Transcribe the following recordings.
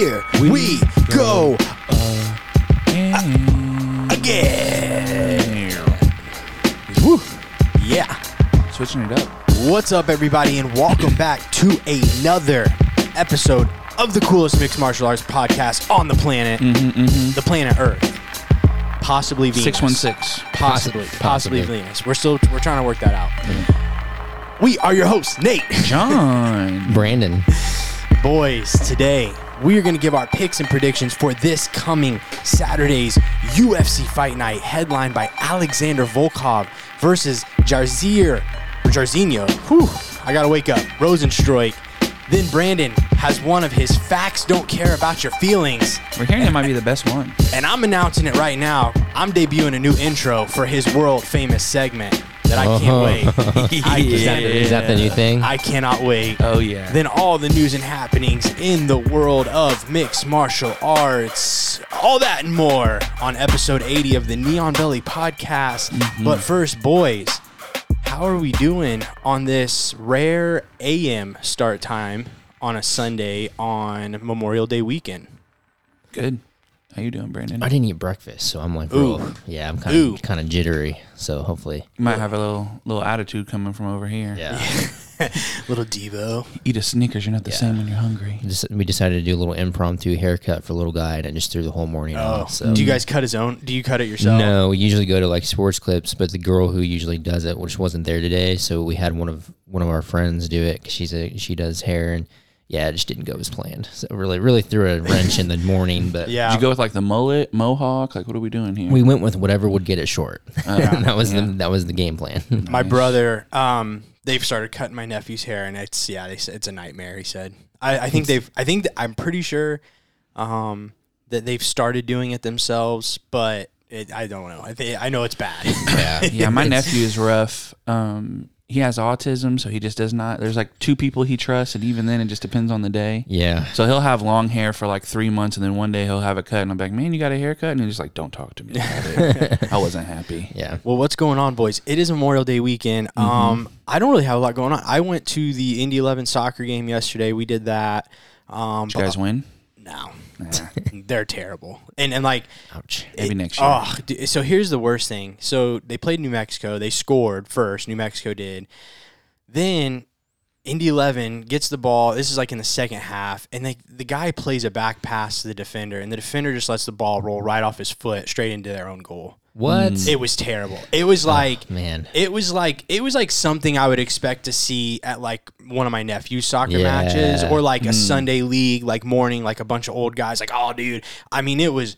here we go again. Woo. Yeah. Switching it up. What's up, everybody, and welcome back to another episode of the coolest mixed martial arts podcast on the planet, the planet Earth. Possibly Venus. 616. Possibly Venus. We're trying to work that out. We are your hosts, Nate, John, Brandon. Boys, today we are going to give our picks and predictions for this coming Saturday's UFC Fight Night, headlined by Alexander Volkov versus Jairzinho. Whew, I got to wake up. Rozenstruik. Then Brandon has one of his facts don't care about your feelings. We're hearing that might be the best one. And I'm announcing it right now. I'm debuting a new intro for his world famous segment. That I can't wait. Is that the new thing? I cannot wait. Oh, yeah. Then all the news and happenings in the world of mixed martial arts, all that and more on episode 80 of the Neon Belly podcast. But first, boys, how are we doing on this rare AM start time on a Sunday on Memorial Day weekend? Good. How you doing, Brandon? I didn't eat breakfast, so I'm like, yeah, I'm kind of jittery. So hopefully, you might have a little attitude coming from over here. Yeah. Little Devo. Eat a Snickers. You're not the same when you're hungry. We decided to do a little impromptu haircut for a little guy, and I just threw the whole morning off. So. Do you guys cut his own? Do you cut it yourself? No, we usually go to like Sports Clips, but the girl who usually does it, which wasn't there today, so we had one of our friends do it because she does hair and. Yeah, it just didn't go as planned. So really threw a wrench in the morning. But yeah. Did you go with like the mullet, mohawk? Like, what are we doing here? We went with whatever would get it short. That was the game plan. My brother, they've started cutting my nephew's hair, and it's a nightmare. He said, I'm pretty sure that they've started doing it themselves, but I don't know. I know it's bad. Yeah. My nephew is rough. He has autism, so he just does not. There's like two people he trusts, and even then, it just depends on the day. Yeah. So he'll have long hair for like 3 months, and then one day he'll have a cut, and I'm like, man, you got a haircut? And he's just like, don't talk to me about it. I wasn't happy. Yeah. Well, what's going on, boys? It is Memorial Day weekend. I don't really have a lot going on. I went to the Indy 11 soccer game yesterday. We did that. Did you guys win? No. They're terrible. And like, ouch. Maybe next year. Oh, so here's the worst thing. So they played New Mexico. They scored first. New Mexico did. Then Indy 11 gets the ball. This is like in the second half. And the guy plays a back pass to the defender. And the defender just lets the ball roll right off his foot straight into their own goal. What? It was terrible. It was like, it was like something I would expect to see at like one of my nephew's soccer matches or like a Sunday league, like morning, like a bunch of old guys like, oh dude, I mean, it was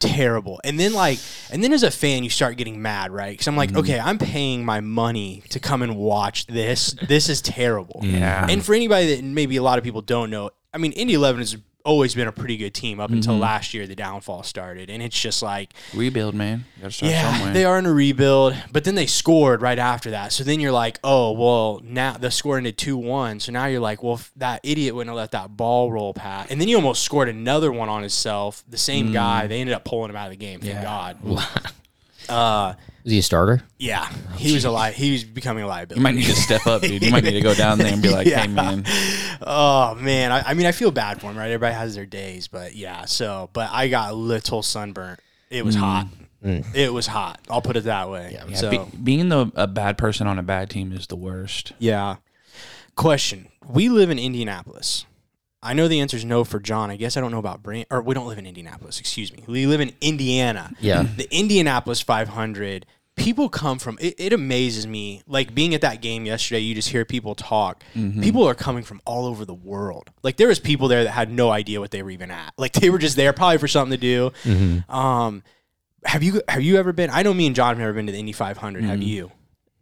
terrible. And then as a fan, you start getting mad, right? Because I'm like, okay, I'm paying my money to come and watch this. This is terrible. Yeah. And for anybody that maybe a lot of people don't know, I mean, Indy 11 is always been a pretty good team up until last year the downfall started, and it's just like rebuild, man. You gotta start somewhere. They are in a rebuild, but then they scored right after that, so then you're like, oh well, now the score ended 2-1, so now you're like, well, that idiot wouldn't have let that ball roll past, and then he almost scored another one on himself, the same guy. They ended up pulling him out of the game, thank God. Was he a starter? Yeah. Oh, he was he was becoming a liability. You might need to step up, dude. You might need to go down there and be like, hey, man. Oh, man. I mean, I feel bad for him, right? Everybody has their days, but yeah. So, but I got a little sunburnt. It was hot. It was hot. I'll put it that way. Yeah. So, being a bad person on a bad team is the worst. Yeah. Question. We live in Indianapolis. I know the answer is no for John. I guess I don't know about Brand. Or we don't live in Indianapolis. Excuse me. We live in Indiana. Yeah. The Indianapolis 500. People come from. It amazes me. Like being at that game yesterday, you just hear people talk. People are coming from all over the world. Like there was people there that had no idea what they were even at. Like they were just there probably for something to do. Have you ever been? I know me and John have never been to the Indy 500. Have you?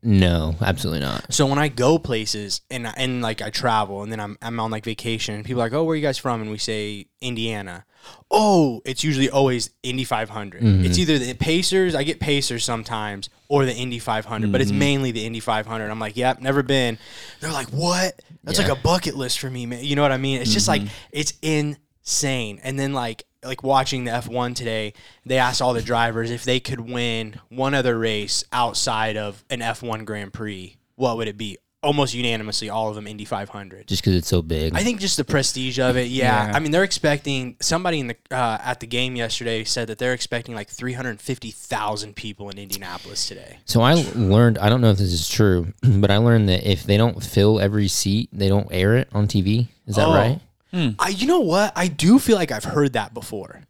No, absolutely not. So when I go places and like I travel and then I'm on like vacation and people are like, oh, where are you guys from? And we say Indiana. Oh, it's usually always Indy 500. It's either the Pacers, I get Pacers sometimes, or the Indy 500, but it's mainly the Indy 500. I'm like, yep, never been. They're like, what? That's like a bucket list for me, man. You know what I mean? It's just like, it's insane. And then like watching the F1 today, they asked all the drivers if they could win one other race outside of an F1 Grand Prix, what would it be? almost unanimously, all of them Indy 500. Just because it's so big. I think just the prestige of it, yeah. I mean, they're expecting, somebody in the at the game yesterday said that they're expecting like 350,000 people in Indianapolis today. So I learned, I don't know if this is true, but I learned that if they don't fill every seat, they don't air it on TV. Is that right? You know what? I do feel like I've heard that before.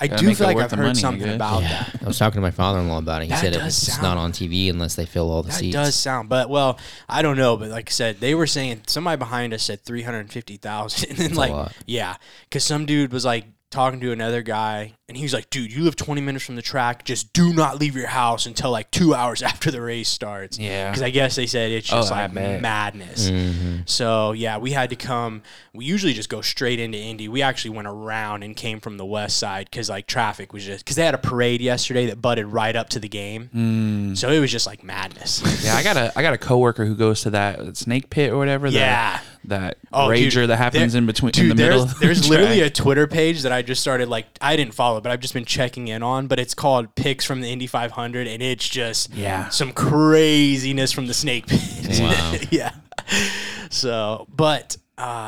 I do feel like I've heard something about that. I was talking to my father-in-law about it. He said it's not on TV unless they fill all the seats. That does sound, but, well, I don't know. But like I said, they were saying, somebody behind us said 350,000. And then, like, yeah, because some dude was like talking to another guy, and he was like, dude, you live 20 minutes from the track. Just do not leave your house until like 2 hours after the race starts. Yeah. Because I guess they said it's just like madness. Mm-hmm. So, yeah, we had to come. We usually just go straight into Indy. We actually went around and came from the west side because like traffic was just, because they had a parade yesterday that butted right up to the game. So it was just like madness. Yeah, I got a coworker who goes to that snake pit or whatever. Yeah. That rager that happens in between, in the middle. There's literally a Twitter page that I just started, like, I didn't follow, but I've just been checking in on, but it's called Picks from the Indy 500, and it's just some craziness from the snake pit. Wow. Yeah. So, but...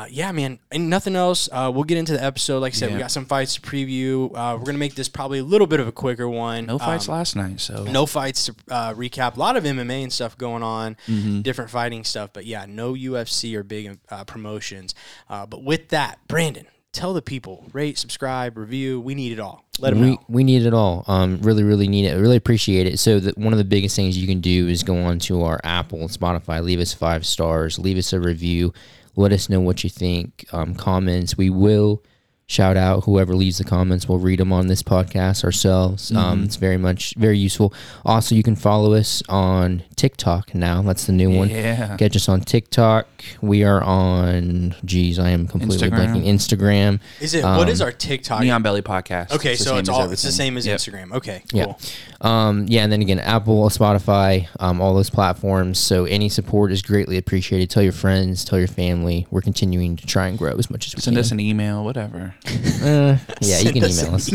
yeah, man, and nothing else. We'll get into the episode. Like I said, we got some fights to preview. We're going to make this probably a little bit of a quicker one. No fights last night, so. No fights to recap. A lot of MMA and stuff going on, different fighting stuff. But, yeah, no UFC or big promotions. But with that, Brandon, tell the people, rate, subscribe, review. We need it all. Let them know. We need it all. Really, really need it. I really appreciate it. So one of the biggest things you can do is go on to our Apple and Spotify, leave us 5 stars, leave us a review. Let us know what you think. Comments. We will shout out whoever leaves the comments. We'll read them on this podcast ourselves. It's very useful. Also, you can follow us on TikTok now. That's the new one. Yeah. Get us on TikTok. We are on, I am completely blanking. Instagram. Is it, what is our TikTok? Neon Belly Podcast. Okay, so it's the same as Instagram. Okay, cool. Yeah. And then again, Apple, Spotify, all those platforms. So any support is greatly appreciated. Tell your friends, tell your family. We're continuing to try and grow as much as we can. Send us an email, whatever. Yeah, you can email us.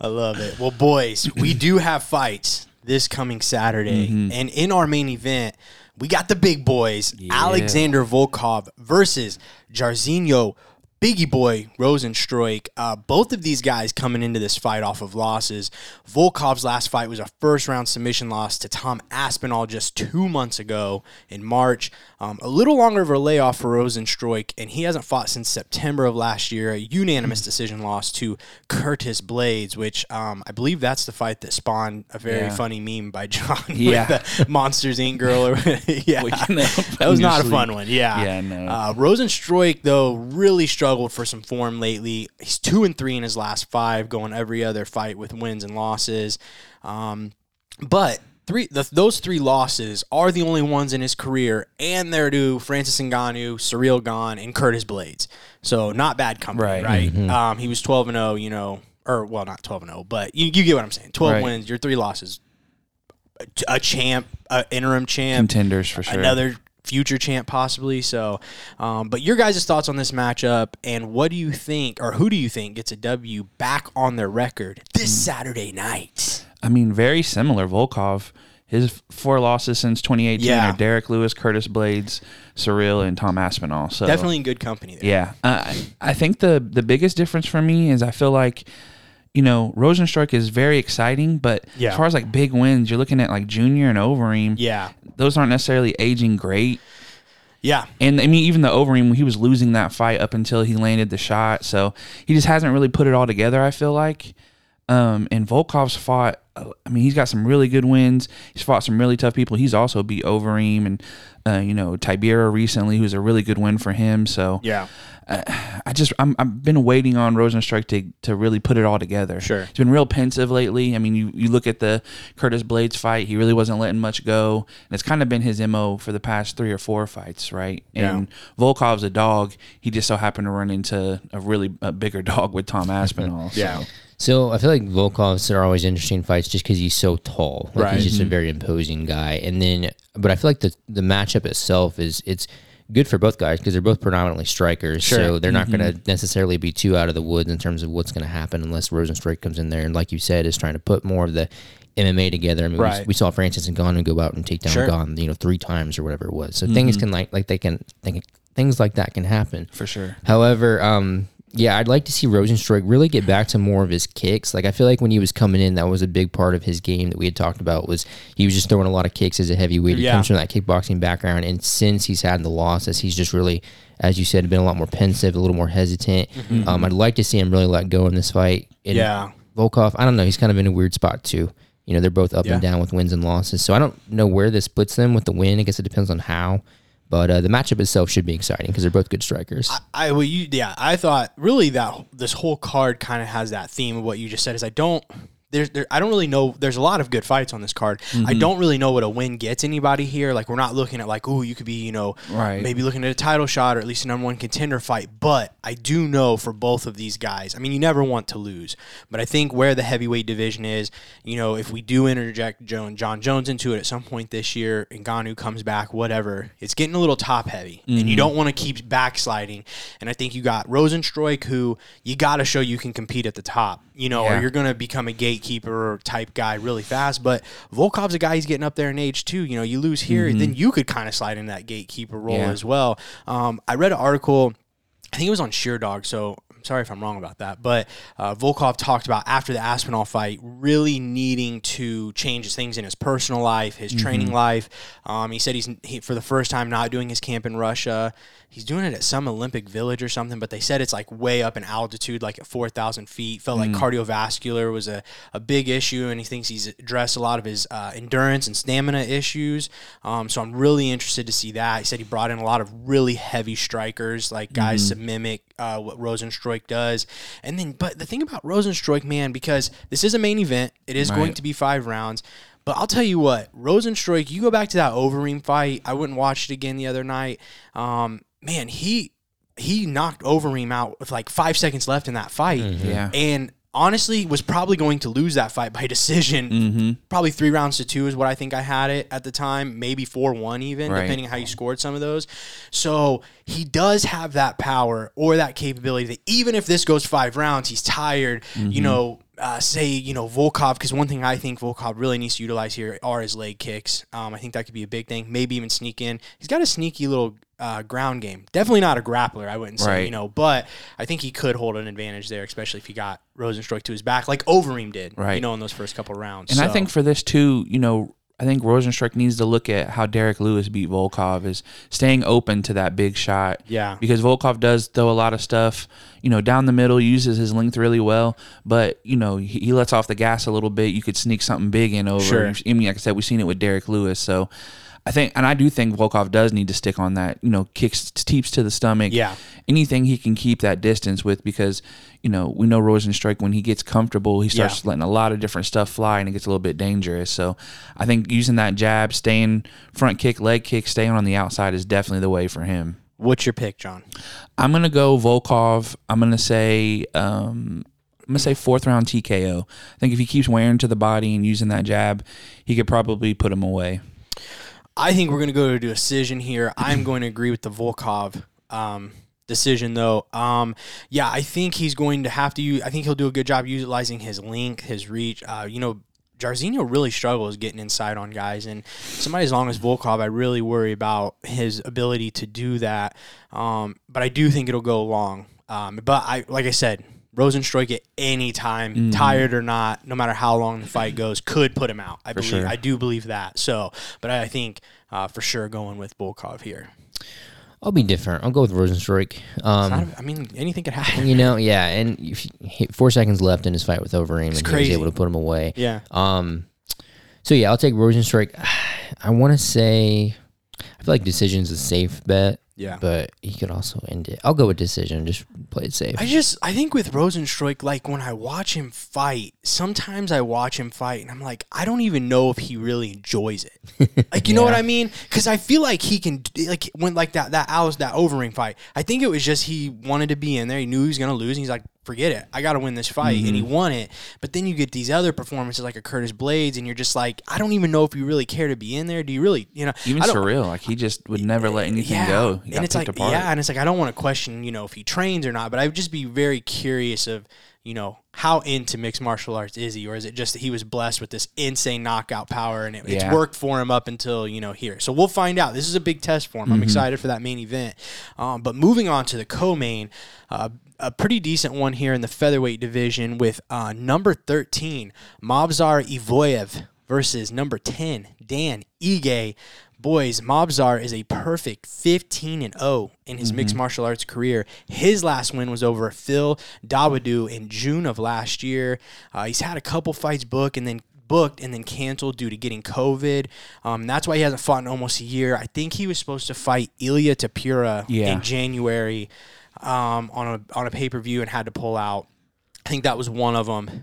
I love it. Well, boys, we do have fights this coming Saturday. And in our main event, we got the big boys, Alexander Volkov versus Jairzinho Biggie Boy Rozenstruik. Both of these guys coming into this fight off of losses. Volkov's last fight was a first-round submission loss to Tom Aspinall just 2 months ago in March. A little longer of a layoff for Rozenstruik, and he hasn't fought since September of last year. A unanimous decision loss to Curtis Blaydes, which I believe that's the fight that spawned a very funny meme by John with the Monsters, Inc. girl. That was not a fun one. Rozenstruik, though, really struggled for some form lately. He's 2-3 in his last 5, going every other fight with wins and losses. But those 3 losses are the only ones in his career, and they're to Francis Ngannou, Ciryl Gane, and Curtis Blaydes. So not bad company, right? He was 12-0, you know, or well, not 12-0, but you get what I'm saying. 12 wins, your 3 losses. A champ, an interim champ. Contenders for sure. Another future champ possibly. So, but your guys' thoughts on this matchup, and what do you think, or who do you think gets a W back on their record this Saturday night? I mean, very similar. Volkov, his 4 losses since 2018 are Derek Lewis, Curtis Blaydes, Ciryl, and Tom Aspinall. So definitely in good company there. Yeah. I think the biggest difference for me is I feel like, you know, Rozenstruik is very exciting, but as far as like big wins, you're looking at like Junior and Overeem. Yeah. Those aren't necessarily aging great. Yeah. And I mean, even the Overeem, he was losing that fight up until he landed the shot. So he just hasn't really put it all together, I feel like. And Volkov's fought, I mean, he's got some really good wins. He's fought some really tough people. He's also beat Overeem and, you know, Tibera recently, who's a really good win for him. So, yeah. I've been waiting on Rozenstruik to really put it all together. Sure. He's been real pensive lately. I mean, you look at the Curtis Blaydes fight, he really wasn't letting much go. And it's kind of been his MO for the past 3 or 4 fights, right? Yeah. And Volkov's a dog. He just so happened to run into a bigger dog with Tom Aspinall. So I feel like Volkovs are always interesting fights just because he's so tall. Like he's just a very imposing guy. And then, but I feel like the matchup itself it's good for both guys because they're both predominantly strikers. Sure. So they're not going to necessarily be too out of the woods in terms of what's going to happen unless Rozenstruik comes in there and, like you said, is trying to put more of the MMA together. I mean, right. we saw Francis Ngannou go out and take down sure. Gane, you know, 3 times or whatever it was. So mm-hmm. things can things like that can happen for sure. However, yeah, I'd like to see Rozenstruik really get back to more of his kicks. Like, I feel like when he was coming in, that was a big part of his game that we had talked about, was he was just throwing a lot of kicks as a heavyweight. He comes from that kickboxing background, and since he's had the losses, he's just really, as you said, been a lot more pensive, a little more hesitant. Mm-hmm. I'd like to see him really let go in this fight. And yeah. Volkov, I don't know, he's kind of in a weird spot too. You know, they're both up and down with wins and losses. So I don't know where this puts them with the win. I guess it depends on how. But the matchup itself should be exciting because they're both good strikers. I thought really that this whole card kind of has that theme of what you just said. I don't really know. There's a lot of good fights on this card. Mm-hmm. I don't really know what a win gets anybody here. Like, we're not looking at like, ooh, you could be, you know, right. maybe looking at a title shot or at least a number 1 contender fight. But I do know for both of these guys, I mean, you never want to lose. But I think where the heavyweight division is, you know, if we do interject Jon Jones into it at some point this year, and Ngannou comes back, whatever, it's getting a little top heavy. Mm-hmm. And you don't want to keep backsliding. And I think you got Rozenstruik, who you got to show you can compete at the top, you know, or you're going to become a gatekeeper type guy really fast. But Volkov's a guy, he's getting up there in age too. You know, you lose here, mm-hmm. then you could kind of slide in that gatekeeper role as well. I read an article, I think it was on Sheer Dog, so I'm sorry if I'm wrong about that, but Volkov talked about after the Aspinall fight really needing to change his things in his personal life, his mm-hmm. training life. He said he for the first time not doing his camp in Russia. He's doing it at some Olympic village or something, but they said it's like way up in altitude, like at 4,000 feet. Felt like cardiovascular was a big issue, and he thinks he's addressed a lot of his endurance and stamina issues. So I'm really interested to see that. He said he brought in a lot of really heavy strikers, like guys to mimic what Rozenstruik does. And then, but the thing about Rozenstruik, man, because this is a main event, it is going to be 5 rounds. But I'll tell you what, Rozenstruik, you go back to that Overeem fight. I went and watched it again the other night. Man, he knocked Overeem out with like 5 seconds left in that fight. Mm-hmm. Yeah. And honestly was probably going to lose that fight by decision. Mm-hmm. Probably 3 rounds to 2 is what I think I had it at the time. Maybe 4-1 even, depending on how you scored some of those. So he does have that power or that capability that even if this goes 5 rounds, he's tired, mm-hmm. you know, say, you know, Volkov, because one thing I think Volkov really needs to utilize here are his leg kicks. I think that could be a big thing. Maybe even sneak in. He's got a sneaky little ground game. Definitely not a grappler, I wouldn't say, you know, but I think he could hold an advantage there, especially if he got Rozenstruik to his back, like Overeem did, you know, in those first couple rounds. And I think for this too, you know, I think Rozenstruik needs to look at how Derek Lewis beat Volkov, is staying open to that big shot. Yeah. Because Volkov does throw a lot of stuff, you know, down the middle, uses his length really well, but, you know, he lets off the gas a little bit. You could sneak something big in over. Sure. I mean, like I said, we've seen it with Derek Lewis. So I think, and I do think Volkov does need to stick on that, you know, kicks, teeps to the stomach. Yeah. Anything he can keep that distance with, because, you know, we know Rozenstruik, when he gets comfortable, he starts letting a lot of different stuff fly, and it gets a little bit dangerous. So I think using that jab, staying front kick, leg kick, staying on the outside is definitely the way for him. What's your pick, John? I'm going to go Volkov. I'm going to say 4th round TKO. I think if he keeps wearing to the body and using that jab, he could probably put him away. I think we're going to go to a decision here. I'm going to agree with the Volkov decision, though. I think he's going to have to use, I think he'll do a good job utilizing his length, his reach. You know, Jairzinho really struggles getting inside on guys, and somebody as long as Volkov, I really worry about his ability to do that. But I do think it'll go long. Like I said, Rozenstruik at any time, tired or not, no matter how long the fight goes, could put him out. I do believe that. So, but I think for sure going with Volkov here. I'll be different. I'll go with Rozenstruik. Anything could happen. You know, yeah. And if 4 seconds left in his fight with Overeem, it's crazy. He was able to put him away. Yeah. I'll take Rozenstruik. I want to say, I feel like decision's a safe bet. Yeah, but he could also end it. I'll go with decision. Just play it safe. I think with Rozenstruik, like when I watch him fight, sometimes I watch him fight and I'm like, I don't even know if he really enjoys it. Like, you know what I mean? Because I feel like he can, like when like that Overeem fight, I think it was just he wanted to be in there. He knew he was gonna lose. And he's like, forget it. I got to win this fight. Mm-hmm. And he won it. But then you get these other performances like a Curtis Blaydes, and you're just like, I don't even know if you really care to be in there. Do you really, you know? Even Ciryl, like he just would never let anything go. He got picked apart. Yeah, and it's like, I don't want to question, you know, if he trains or not, but I would just be very curious of, you know, how into mixed martial arts is he? Or is it just that he was blessed with this insane knockout power and it's worked for him up until, you know, here. So we'll find out. This is a big test for him. Mm-hmm. I'm excited for that main event. But moving on to the co-main, a pretty decent one here in the featherweight division with number 13, Movsar Evloev versus number 10, Dan Ige. Boys, Movsar is a perfect 15-0 in his mixed martial arts career. His last win was over Phil Dawodu in June of last year. He's had a couple fights booked and then canceled due to getting COVID. That's why he hasn't fought in almost a year. I think he was supposed to fight Ilia Topuria in January on a pay-per-view and had to pull out. I think that was one of them.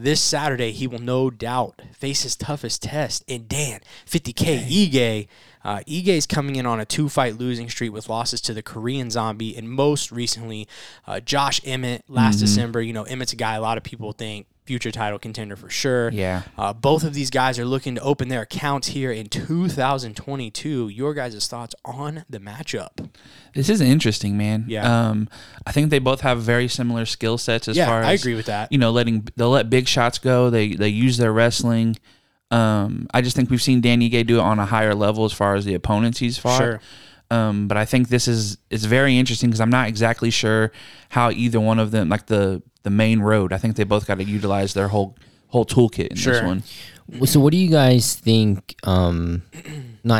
This Saturday, he will no doubt face his toughest test in Dan 50K Ige. Ige's coming in on a 2-fight losing streak with losses to the Korean Zombie and most recently Josh Emmett last December. You know, Emmett's a guy a lot of people think future title contender for sure. Yeah. Both of these guys are looking to open their accounts here in 2022. Your guys' thoughts on the matchup? This is interesting, man. Yeah. I think they both have very similar skill sets as far as I agree with that. You know, they'll let big shots go. They use their wrestling. I just think we've seen Dan Ige do it on a higher level as far as the opponents he's fought. Sure. But I think it's very interesting because I'm not exactly sure how either one of them, like the main road. I think they both got to utilize their whole toolkit in this one. So what do you guys think, not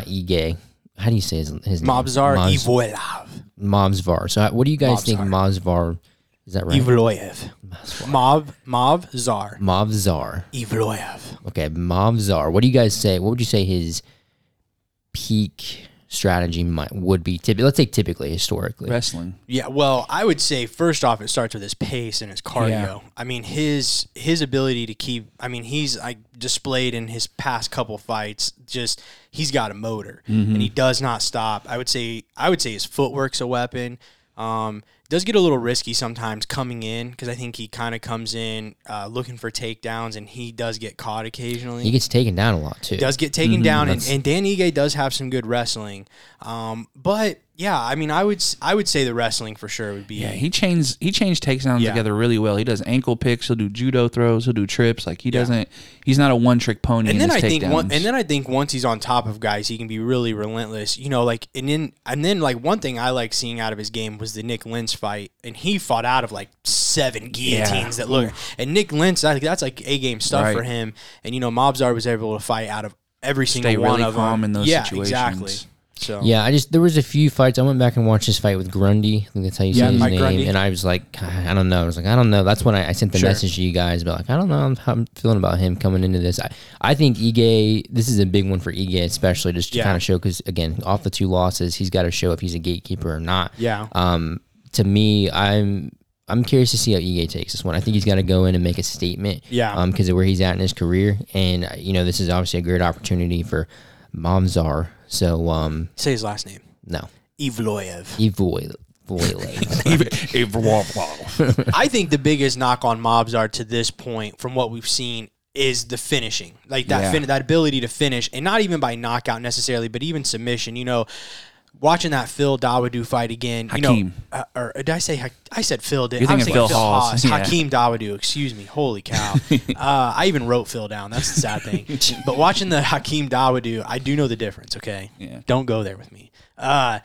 Ige, how do you say his name? Movsar Evloev. Movsar. So what do you guys think Movsar, is that right? Evloev. Movsar. Movsar. Evloev. Okay, Movsar. What do you guys say, what would you say his peak strategy would be? Let's say typically, historically. Wrestling. Yeah, well, I would say, first off, it starts with his pace and his cardio. Yeah. I mean, his ability to keep... I mean, he's displayed in his past couple fights, just... He's got a motor, and he does not stop. I would say his footwork's a weapon. Does get a little risky sometimes coming in because I think he kind of comes in looking for takedowns, and he does get caught occasionally. He gets taken down a lot, too. Does get taken down, and Dan Ige does have some good wrestling. But, yeah, I mean, I would say the wrestling for sure would be... Yeah, he chains takedowns together really well. He does ankle picks, he'll do judo throws, he'll do trips. Like, he doesn't... He's not a one-trick pony in his takedowns. And then I think once he's on top of guys, he can be really relentless. You know, like... And then one thing I like seeing out of his game was the Nick Lentz fight, and he fought out of like 7 guillotines and Nick Lentz, I think that's like A-game stuff for him. And you know, Movsar was able to fight out of every single one of them in those situations. Exactly. So there was a few fights. I went back and watched his fight with Grundy. I think that's how you say his Mike name. Grundy. And I was like, I don't know. I was like, I don't know. That's when I sent the message to you guys, but like, I don't know how I'm feeling about him coming into this. I think Ige, this is a big one for Ige, especially just to kind of show, because again, off the 2 losses, he's got to show if he's a gatekeeper or not. Yeah. To me, I'm curious to see how Ige takes this one. I think he's got to go in and make a statement. Yeah. Because of where he's at in his career, and you know, this is obviously a great opportunity for Movsar. So say his last name. No. Evloev. I think the biggest knock on Movsar to this point, from what we've seen, is the finishing, like that that ability to finish, and not even by knockout necessarily, but even submission. You know. Watching that Phil Dawodu fight again, Hakeem. You know, or did I say, I said Phil, did I was thinking Phil Haas. Hakeem Dawodu, excuse me, holy cow. I even wrote Phil down, that's the sad thing. But watching the Hakeem Dawodu, I do know the difference, okay? Yeah. Don't go there with me. But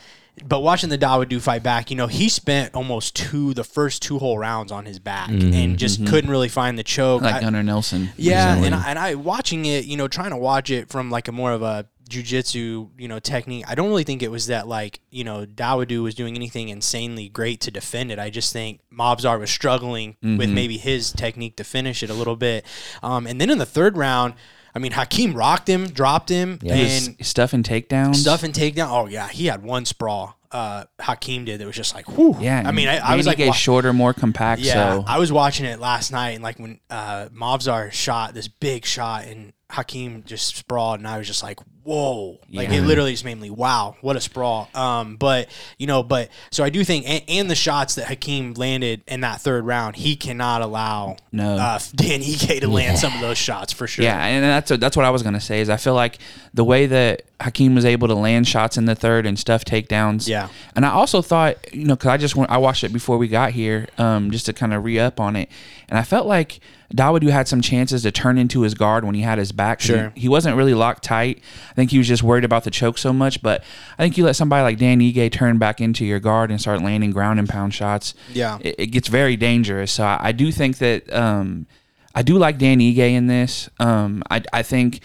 watching the Dawodu fight back, you know, he spent almost the first 2 whole rounds on his back and just couldn't really find the choke. Like Gunnar Nelson. Yeah, recently. And I watching it, you know, trying to watch it from like a more of a jiu-jitsu, you know, technique. I don't really think it was that, like, you know, Dawodu was doing anything insanely great to defend it. I just think Movsar was struggling with maybe his technique to finish it a little bit. And then in the 3rd round, I mean, Hakeem rocked him, dropped him. Yeah. And Stuff and takedown. Oh, yeah. He had one sprawl. Hakeem did. It was just like, whew. Yeah, I mean, I was like, shorter, more compact. Yeah, so I was watching it last night, and like when Movsar shot this big shot, and Hakeem just sprawled, and I was just like, whoa. Yeah. Like, it literally just made me, wow, what a sprawl. But, you know, but so I do think, and the shots that Hakeem landed in that third round, he cannot allow Dan Ige to land some of those shots for sure. Yeah, and that's what I was going to say is I feel like the way that Hakeem was able to land shots in the third and stuff takedowns. Yeah. And I also thought, you know, because I watched it before we got here just to kind of re-up on it. And I felt like Dawodu had some chances to turn into his guard when he had his back. Sure. He wasn't really locked tight. I think he was just worried about the choke so much. But I think you let somebody like Dan Ige turn back into your guard and start landing ground and pound shots. Yeah. It gets very dangerous. So I do think that I do like Dan Ige in this. I think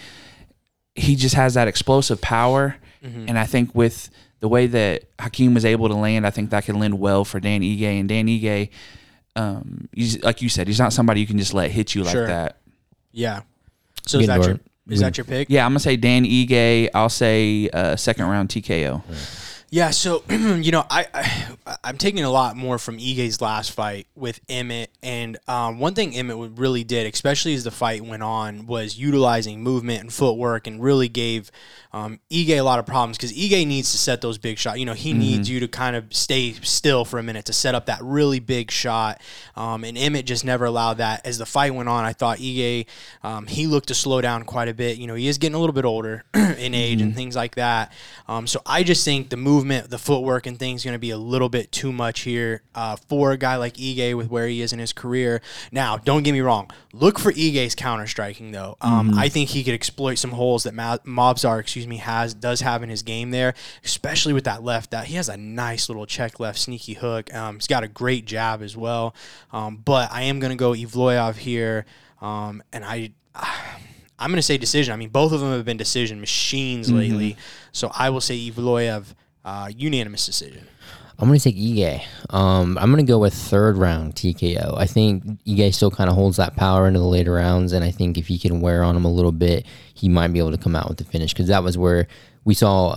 he just has that explosive power. Mm-hmm. And I think with the way that Hakeem was able to land, I think that can lend well for Dan Ige. And Dan Ige, he's, like you said, he's not somebody you can just let hit you like that. Yeah. So is that your pick? Yeah, I'm going to say Dan Ige. I'll say second round TKO. Right. Yeah, so, you know, I'm taking a lot more from Ige's last fight with Emmett, and one thing Emmett really did, especially as the fight went on, was utilizing movement and footwork and really gave Ige a lot of problems because Ige needs to set those big shots. You know, he needs you to kind of stay still for a minute to set up that really big shot, and Emmett just never allowed that. As the fight went on, I thought Ige, he looked to slow down quite a bit. You know, he is getting a little bit older in age and things like that, so I just think the movement, the footwork and things going to be a little bit too much here for a guy like Ige with where he is in his career. Now, don't get me wrong. Look for Ige's counter-striking, though. I think he could exploit some holes that Movsar, does have in his game there, especially with that left. He has a nice little check left sneaky hook. He's got a great jab as well. But I am going to go Evloev here, and I'm going to say decision. I mean, both of them have been decision machines lately, so I will say Evloev. Unanimous decision. I'm going to take Ige. I'm going to go with third round TKO. I think Ige still kind of holds that power into the later rounds, and I think if he can wear on him a little bit, he might be able to come out with the finish, because that was where we saw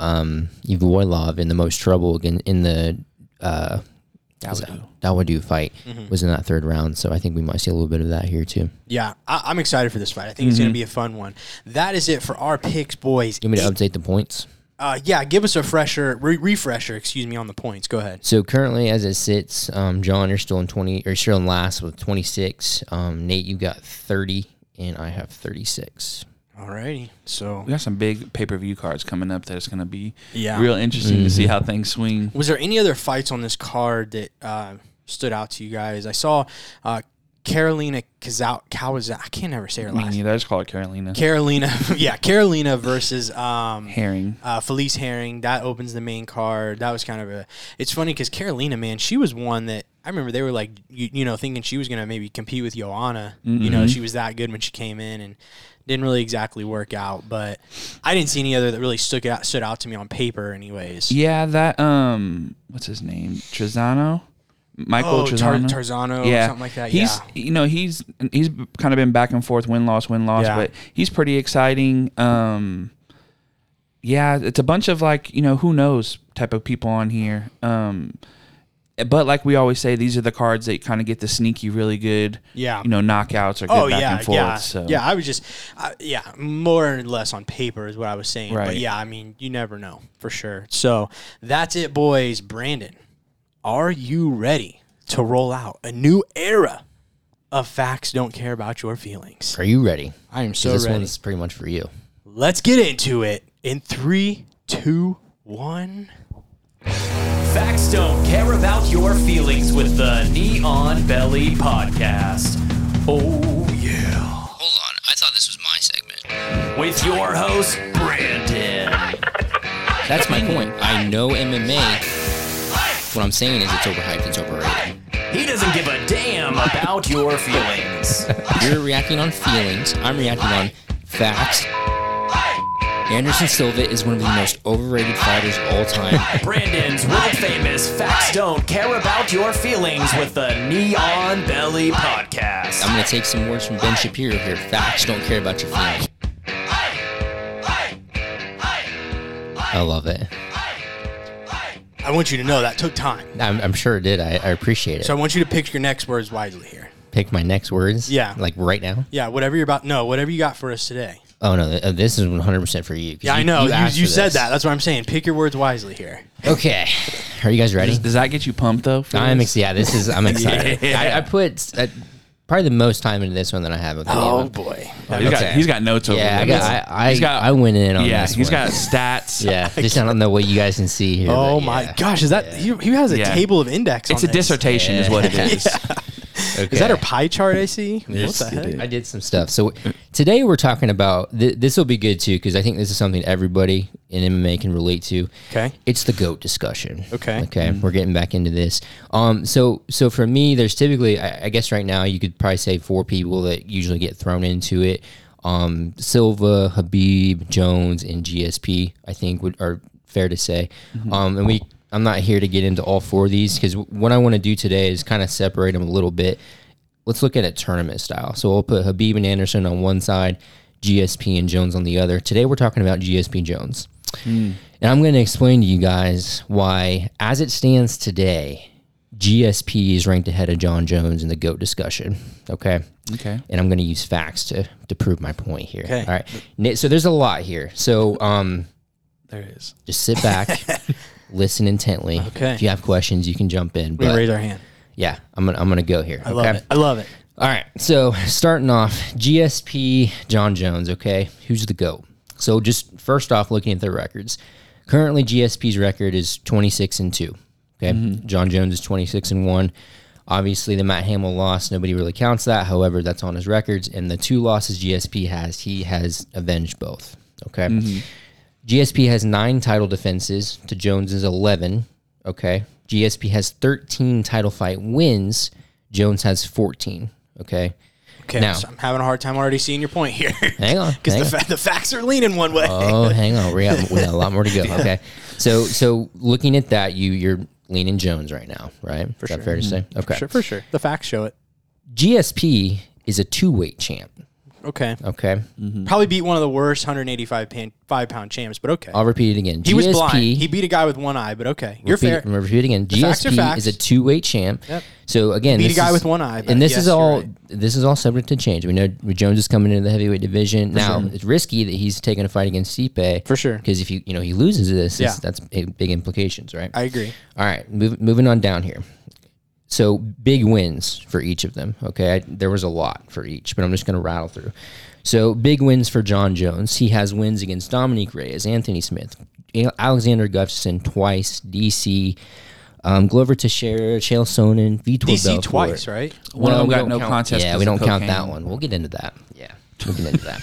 Evloev in the most trouble in the Dawodu fight was in that third round, so I think we might see a little bit of that here too. Yeah, I'm excited for this fight. I think it's going to be a fun one. That is it for our picks, boys. You want me to update the points? Yeah, give us a refresher, on the points. Go ahead. So currently, as it sits, John, you're still in last with 26. Nate, you got 30, and I have 36. Alrighty, so we got some big pay-per-view cards coming up that it's going to be real interesting to see how things swing. Was there any other fights on this card that stood out to you guys? I saw Carolina Kazau. I can't ever say her last name. I just call it Carolina. Carolina versus Herring. Felice Herring. That opens the main card. That was kind of a... It's funny because Carolina, man, she was one that... I remember they were like, you know, thinking she was going to maybe compete with Joanna. You know, she was that good when she came in and didn't really exactly work out. But I didn't see any other that really stood out to me on paper anyways. Yeah, that... what's his name? Trizano? Michael Tarzano or something like that. He's kind of been back and forth, win-loss, but he's pretty exciting. It's a bunch of like, you know, who knows type of people on here. But like we always say, these are the cards that kind of get the sneaky, really good, knockouts or good back and forth. Yeah. So. Yeah, I was just, more or less on paper is what I was saying. Right. But yeah, I mean, you never know for sure. So that's it, boys. Brandon, are you ready to roll out a new era of Facts Don't Care About Your Feelings? Are you ready? I am so ready. This one is pretty much for you. Let's get into it in 3, 2, 1. Facts Don't Care About Your Feelings with the Neon Belly Podcast. Oh, yeah. Hold on. I thought this was my segment. With your host, Brandon. That's my point. I know MMA... What I'm saying is it's overhyped, it's overrated. He doesn't give a damn about your feelings. You're reacting on feelings. I'm reacting on facts. Anderson Silva is one of the most overrated fighters of all time. Brandon's world-famous Facts Don't Care About Your Feelings with the Neon Belly Podcast. I'm going to take some words from Ben Shapiro here. Facts don't care about your feelings. I love it. I want you to know that took time. I'm sure it did. I appreciate it. So I want you to pick your next words wisely here. Pick my next words? Yeah. Like right now? Yeah, whatever you got for us today. Oh, no, this is 100% for you. Yeah, I know. You said that. That's what I'm saying. Pick your words wisely here. Okay. Are you guys ready? Does that get you pumped, though? I'm excited. Yeah. I put probably the most time into this one that I have. Boy. He's got notes over there. I went in on this one. Yeah, he's got stats. Yeah, I don't know what you guys can see here. Oh, my gosh. Is that he has a table of index on this. It's a dissertation is what it is. Yeah. Okay. Is that our pie chart I see? Yes, what the heck? I did some stuff. So today we're talking about, this will be good too, because I think this is something everybody in MMA can relate to. Okay. It's the GOAT discussion. Okay. Mm-hmm. We're getting back into this. So for me, there's typically, I guess right now you could probably say four people that usually get thrown into it. Silva, Khabib, Jones, and GSP, I think are fair to say. Mm-hmm. I'm not here to get into all four of these because what I want to do today is kind of separate them a little bit. Let's look at it tournament style. So we'll put Khabib and Anderson on one side, GSP and Jones on the other. Today we're talking about GSP Jones. Mm. And I'm going to explain to you guys why, as it stands today, GSP is ranked ahead of Jon Jones in the GOAT discussion. Okay. And I'm going to use facts to prove my point here. Okay. All right. So there's a lot here. So there it is. Just sit back. Listen intently. Okay. If you have questions, you can jump in. We're going to raise our hand. Yeah, I'm gonna go here. I love it. All right, so starting off, GSP, Jon Jones, okay? Who's the GOAT? So just first off, looking at their records. Currently, GSP's record is 26-2, okay? Mm-hmm. Jon Jones is 26-1. Obviously, the Matt Hamill loss, nobody really counts that. However, that's on his records. And the two losses GSP has, he has avenged both, okay? Mm-hmm. GSP has 9 title defenses to Jones's 11, okay? GSP has 13 title fight wins. Jones has 14, okay? Okay, now, so I'm having a hard time already seeing your point here. Hang on. Because the facts are leaning one way. Oh, hang on. We got a lot more to go, okay? So looking at that, you're leaning Jones right now, right? For sure. Is that fair to say? Okay. For sure. The facts show it. GSP is a two-weight champ. Okay. Mm-hmm. Probably beat one of the worst 185-pound champs, but okay. I'll repeat it again. He was blind. He beat a guy with one eye, but okay. You're fair. I'm going to repeat it again. GSP is a two-weight champ. Yep. So again, he beat a guy with one eye. But and this is all right. This is all subject to change. We know Jones is coming into the heavyweight division. It's risky that he's taking a fight against Stipe. For sure. Because if he loses this, that's big implications, right? I agree. All right, moving on down here. So big wins for each of them, okay? There was a lot for each, but I'm just going to rattle through. So big wins for Jon Jones. He has wins against Dominick Reyes, Anthony Smith, Alexander Gustafsson twice, DC, Glover Teixeira, Chael Sonnen, Vitor Belfort. DC twice, right? One of them got no contest. Yeah, we don't count that one. We'll get into that. Yeah, we'll get into that.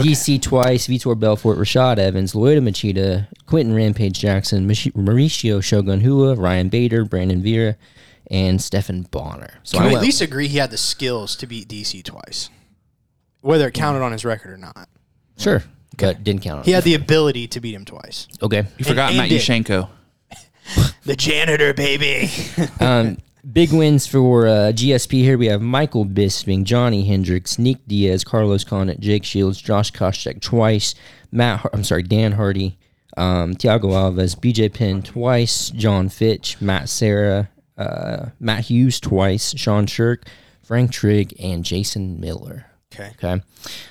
DC twice, Vitor Belfort, Rashad Evans, Loyola Machida, Quentin Rampage Jackson, Mauricio Shogun Hua, Ryan Bader, Brandon Vera, and Stephan Bonnar. So can we at least agree he had the skills to beat DC twice, whether it counted on his record or not? Sure, but didn't count on it. He had the ability to beat him twice. Okay. You forgot Matt Yushchenko. The janitor, baby. Big wins for GSP here. We have Michael Bisping, Johnny Hendricks, Nick Diaz, Carlos Condit, Jake Shields, Josh Koscheck twice, Dan Hardy, Thiago Alves, BJ Penn twice, John Fitch, Matt Serra, Matt Hughes twice, Sean Shirk, Frank Trigg, and Jason Miller. Okay.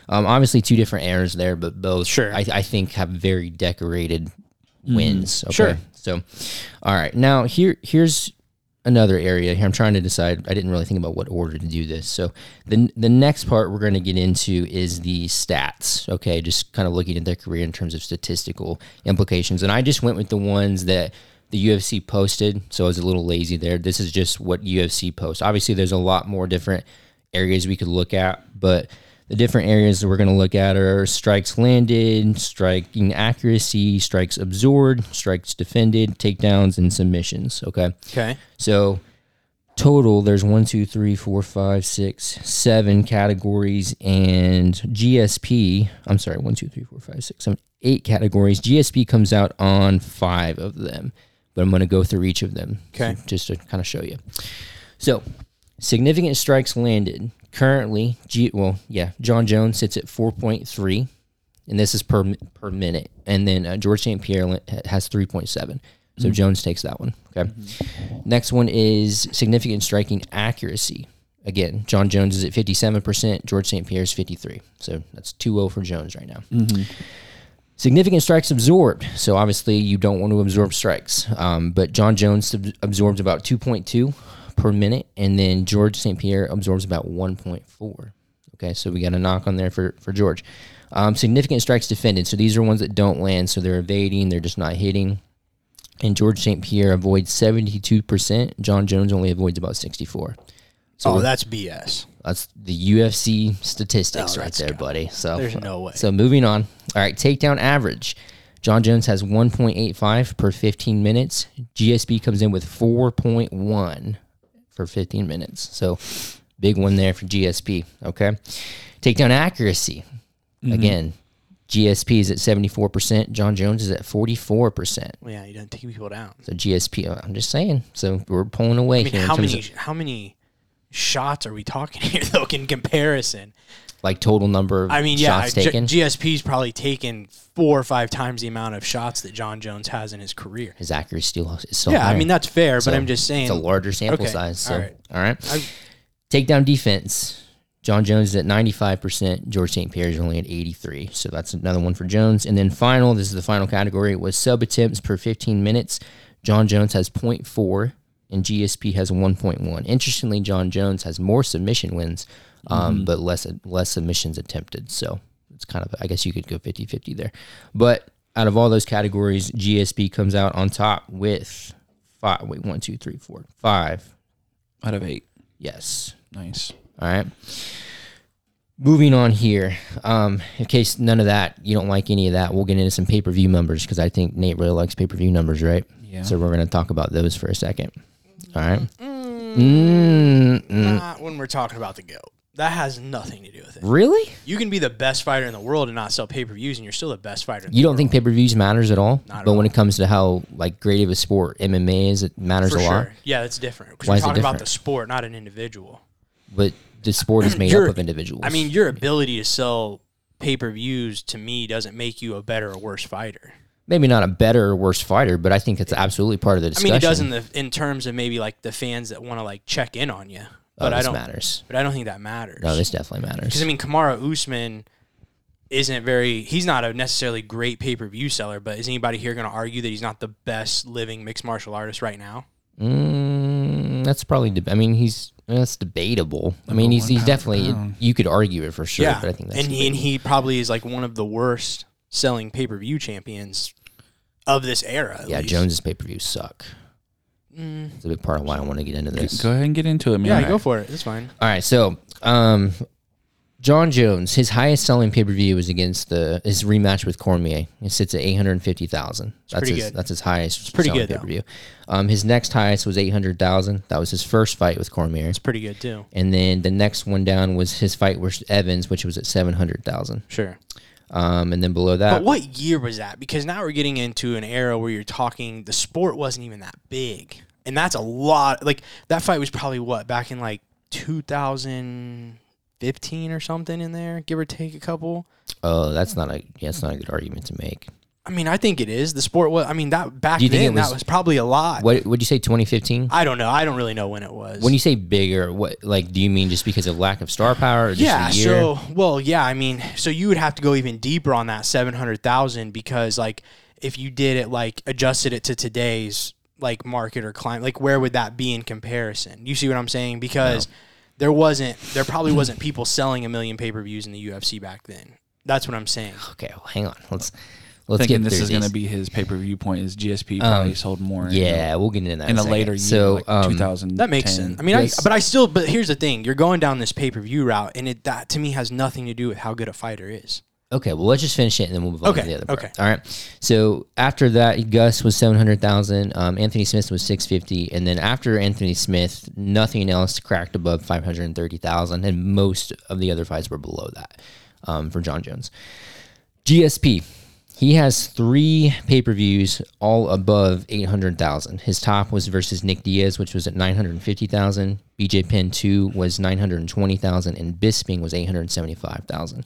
Obviously, two different eras there, but both I think have very decorated wins. Okay? Sure. So, all right. Now here's another area here. I'm trying to decide. I didn't really think about what order to do this. So the next part we're going to get into is the stats. Okay, just kind of looking at their career in terms of statistical implications. And I just went with the ones that the UFC posted. So I was a little lazy there. This is just what UFC posts. Obviously, there's a lot more different areas we could look at, but the different areas that we're going to look at are strikes landed, striking accuracy, strikes absorbed, strikes defended, takedowns, and submissions, okay? Okay. So total, there's 7 categories, and GSP, 8 categories. GSP comes out on 5 of them, but I'm going to go through each of them just to kind of show you. So significant strikes landed. Currently, Jon Jones sits at 4.3, and this is per minute. And then Georges St-Pierre has 3.7, so Jones takes that one. Okay, next one is significant striking accuracy. Again, Jon Jones is at 57%, Georges St-Pierre is 53%. So that's 2-0 for Jones right now. Mm-hmm. Significant strikes absorbed. So obviously you don't want to absorb strikes. But Jon Jones absorbs about 2.2 per minute, and then Georges St-Pierre absorbs about 1.4. Okay, so we got a knock on there for George. Significant strikes defended. So these are ones that don't land. So they're evading, they're just not hitting. And Georges St-Pierre avoids 72%. Jon Jones only avoids about 64%. So that's BS. That's the UFC statistics right there, buddy. So there's no way. So moving on. All right, takedown average. Jon Jones has 1.85 per 15 minutes. GSP comes in with 4.1 for 15 minutes. So big one there for GSP, okay? Takedown accuracy. Mm-hmm. Again, GSP is at 74%. Jon Jones is at 44%. Well, yeah, you don't take people down. So GSP, I'm just saying. So we're pulling away here. How many shots are we talking here, though, in comparison? Like total number of shots taken? GSP's probably taken 4 or 5 times the amount of shots that Jon Jones has in his career. His accuracy still is so high. That's fair, so but I'm just saying. It's a larger sample size. So, all right. Takedown defense. Jon Jones is at 95%. Georges St-Pierre is only at 83%. So that's another one for Jones. And then final, this is the final category, was sub attempts per 15 minutes. Jon Jones has 0.4. and GSP has 1.1. Interestingly, Jon Jones has more submission wins, but less submissions attempted. So it's kind of, I guess you could go 50-50 there. But out of all those categories, GSP comes out on top with 5 out of 8. Yes. Nice. All right. Moving on here, in case none of that, you don't like any of that, we'll get into some pay-per-view numbers because I think Nate really likes pay-per-view numbers, right? Yeah. So we're going to talk about those for a second. All right. Not when we're talking about the GOAT. That has nothing to do with it. Really? You can be the best fighter in the world and not sell pay-per-views, and you're still the best fighter in the world. You don't think pay-per-views matters at all? Not at all. But when it comes to how great of a sport MMA is, it matters a lot? Yeah, that's different. Because we're talking about the sport, not an individual. But the sport is made up of individuals. Your ability to sell pay-per-views, to me, doesn't make you a better or worse fighter. Maybe not a better or worse fighter, but I think it's absolutely part of the discussion. It does in terms of maybe like the fans that want to like check in on you. But this matters. But I don't think that matters. No, this definitely matters. Because Kamaru Usman he's not a necessarily great pay-per-view seller, but is anybody here going to argue that he's not the best living mixed martial artist right now? That's probably, that's debatable. He's definitely, you could argue it for sure. Yeah. But I think that's and he probably is like one of the worst selling pay-per-view champions of this era. Yeah, least. Jones's pay-per-views suck. It's a big part of why I want to get into this. Go ahead and get into it, man. Yeah, go for it. It's fine. All right, so Jon Jones, his highest-selling pay-per-view is against his rematch with Cormier. It sits at $850,000. That's pretty good. That's his highest-selling pay-per-view. His next highest was $800,000. That was his first fight with Cormier. It's pretty good, too. And then the next one down was his fight with Evans, which was at $700,000. Sure. And then below that. But what year was that? Because now we're getting into an era where you're talking, the sport wasn't even that big. And that's a lot. Like, that fight was probably, back in, 2015 or something in there, give or take a couple? Oh, that's not a good argument to make. I think it is. The sport was, that back then, that was probably a lot. What would you say, 2015? I don't know. I don't really know when it was. When you say bigger, what, do you mean just because of lack of star power? Or just a year? So you would have to go even deeper on that 700,000 because, if you did it, adjusted it to today's, market or climate, where would that be in comparison? You see what I'm saying? Because there probably wasn't people selling 1 million pay-per-views in the UFC back then. That's what I'm saying. Okay, well, hang on. Let's get this is going to be his pay-per-view point is GSP probably sold more. We'll get into that in a later year, so, 2010. That makes sense. But here's the thing. You're going down this pay-per-view route, and that, to me, has nothing to do with how good a fighter is. Okay, well, let's just finish it, and then we'll move on to the other part. Okay. All right. So after that, Gus was $700,000. Anthony Smith was $650,000. And then after Anthony Smith, nothing else cracked above $530,000, and most of the other fights were below that for Jon Jones. GSP. He has 3 pay-per-views all above $800,000. His top was versus Nick Diaz, which was at $950,000. BJ Penn 2 was $920,000, and Bisping was $875,000.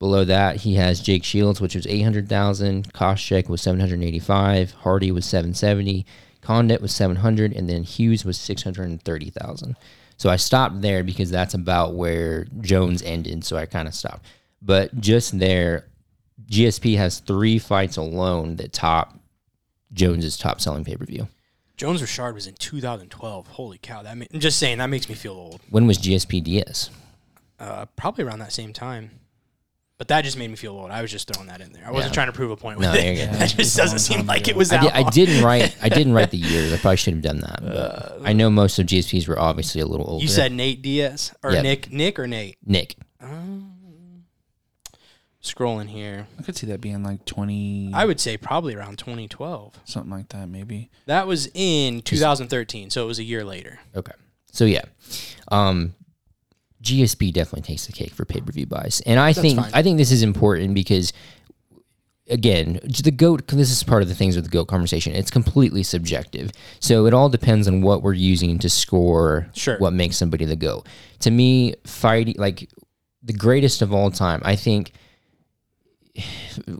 Below that, he has Jake Shields, which was $800,000. Koscheck was $785,000. Hardy was $770,000. Condit was $700,000, and then Hughes was $630,000. So I stopped there because that's about where Jones ended, so I kind of stopped. But just there, GSP has 3 fights alone that top Jones's top-selling pay-per-view. Jones Richard was in 2012. Holy cow. I'm just saying, that makes me feel old. When was GSP Diaz? Probably around that same time. But that just made me feel old. I was just throwing that in there. I wasn't trying to prove a point with it. That just doesn't seem like it was that long. I didn't write the years. I probably should have done that. I know most of GSPs were obviously a little older. You said Nate Diaz? Or Nick or Nate? Nick. Scrolling here. I could see that being like 20... I would say probably around 2012. Something like that, maybe. That was in 2013, so it was a year later. Okay. So, yeah. GSP definitely takes the cake for pay-per-view buys. And I think this is important because, again, the GOAT, this is part of the things with the GOAT conversation. It's completely subjective. So it all depends on what we're using to score what makes somebody the GOAT. To me, fighting, like, the greatest of all time, I think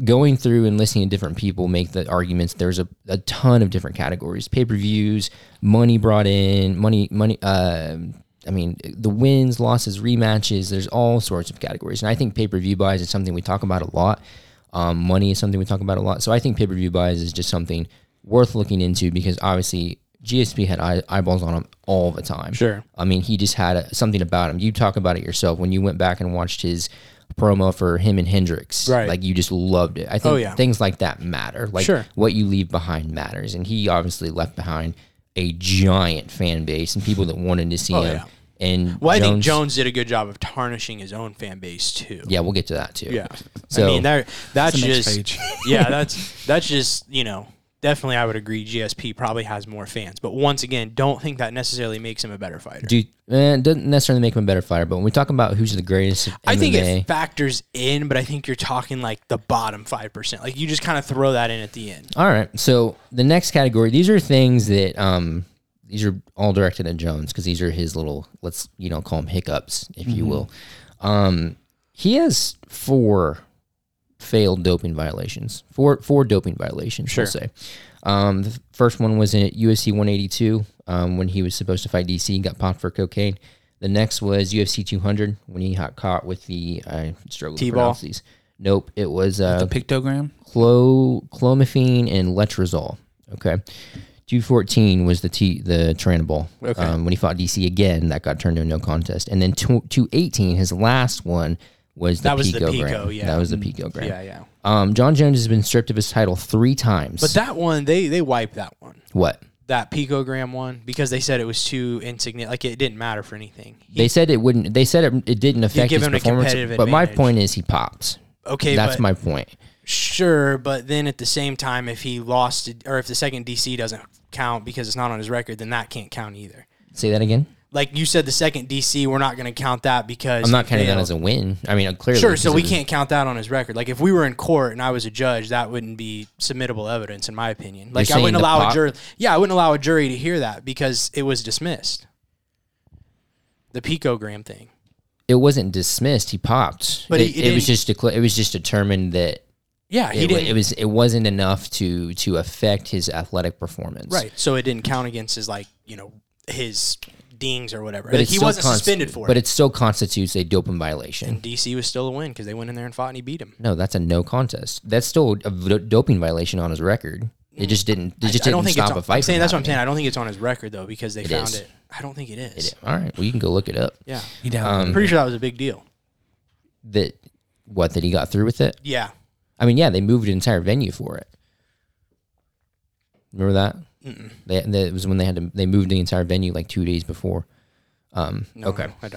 going through and listening to different people make the arguments, there's a ton of different categories. Pay-per-views, money brought in, the wins, losses, rematches, there's all sorts of categories. And I think pay-per-view buys is something we talk about a lot. Money is something we talk about a lot. So I think pay-per-view buys is just something worth looking into because obviously GSP had eyeballs on him all the time. Sure. I mean, he just had something about him. You talk about it yourself. When you went back and watched his promo for him and Hendricks, right, like you just loved it. I think things like that matter. Like what you leave behind matters. And he obviously left behind a giant fan base and people that wanted to see him. And I think Jones did a good job of tarnishing his own fan base too. Yeah, we'll get to that too. Yeah, so I mean that's just that's just, you know, definitely I would agree. GSP probably has more fans, but once again, don't think that necessarily makes him a better fighter. It doesn't necessarily make him a better fighter. But when we talk about who's the greatest, I think it factors in, but I think you're talking like the bottom 5%. Like you just kind of throw that in at the end. All right. So the next category, these are things that these are all directed at Jones because these are his little, let's, you know, call them hiccups, if you will. He has 4 failed doping violations. Four doping violations, we'll say. The first one was at UFC 182 when he was supposed to fight DC, got popped for cocaine. The next was UFC 200 when he got caught with the, I struggle to pronounce these. Nope, it was the pictogram? Clomiphene and Letrozole. Okay. 214 was the Tyranobol. Okay. When he fought DC again, that got turned to a no contest. And then 218, his last one, was the picogram. Yeah. That was the picogram. Yeah, yeah. Jon Jones has been stripped of his title 3 times. But that one, they wiped that one. What? That picogram one, because they said it was too insignificant. Like, it didn't matter for anything. They said it wouldn't. They said it didn't affect his performance. But my point is he pops. Okay, that's my point. Sure, but then at the same time, if he lost it, or if the second DC doesn't count because it's not on his record, then that can't count either. Say that again? Like you said, the second DC, we're not going to count that because I'm not counting that as a win. I mean, clearly. Sure, so we can't count that on his record. Like if we were in court and I was a judge, that wouldn't be submittable evidence, in my opinion. Like I wouldn't allow a jury. Yeah, I wouldn't allow a jury to hear that because it was dismissed. The picogram thing. It wasn't dismissed. He popped. But it was just determined that. Yeah, it wasn't enough to affect his athletic performance. Right. So it didn't count against his, like, you know, his dings or whatever. But like he wasn't suspended for it. But it still constitutes a doping violation. And DC was still a win because they went in there and fought and he beat him. No, that's a no contest. That's still a doping violation on his record. It just didn't. It just didn't stop a fight. That's what I'm saying. I don't think it's on his record though because they found it. I don't think it is. All right. Well, you can go look it up. Yeah. I'm pretty sure that was a big deal. That he got through with it. Yeah. I mean, yeah, they moved an entire venue for it. Remember that? Mm-mm. It was when they moved the entire venue like 2 days before. No, I don't.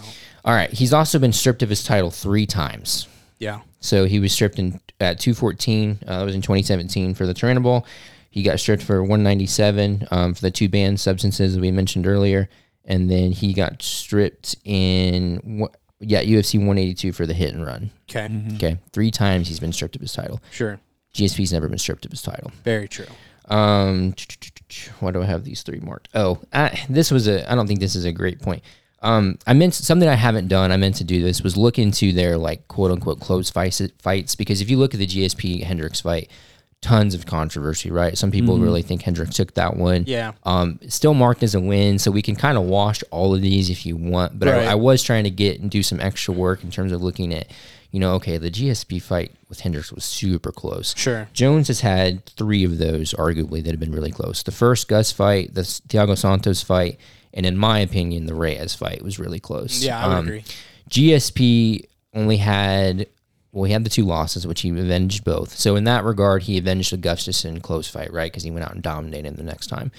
All right. He's also been stripped of his title 3 times. Yeah. So he was stripped at 214. That was in 2017 for the Tyranobol. He got stripped for 197 for the 2 banned substances that we mentioned earlier. And then he got stripped in... UFC 182 for the hit and run. Okay. Mm-hmm. Okay. 3 times he's been stripped of his title. Sure. GSP's never been stripped of his title. Very true. Why do I have these 3 marked? Oh, I don't think this is a great point. I meant something I haven't done. I meant to do this was look into their like quote unquote close fights because if you look at the GSP Hendricks fight, tons of controversy, right? Some people really think Hendricks took that one. Yeah. Still marked as a win, so we can kind of wash all of these if you want. But I was trying to get and do some extra work in terms of looking at, you know, okay, the GSP fight with Hendricks was super close. Sure. Jones has had three of those, arguably, that have been really close. The first Gus fight, the Thiago Santos fight, and in my opinion, the Reyes fight was really close. Yeah, I would agree. GSP only had... Well, he had the two losses, which he avenged both. So in that regard, he avenged the Gustafsson close fight, right? Because he went out and dominated him the next time.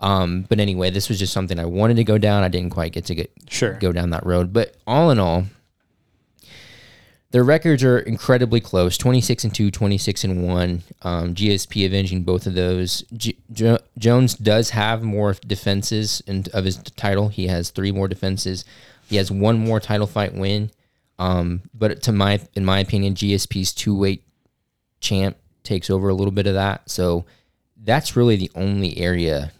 But anyway, this was just something I wanted to go down. I didn't quite get to go down that road. But all in all, their records are incredibly close, 26-2, 26-1. GSP avenging both of those. Jones does have more defenses of his title. He has three more defenses. He has one more title fight win. But in my opinion, GSP's two-weight champ takes over a little bit of that. So that's really the only area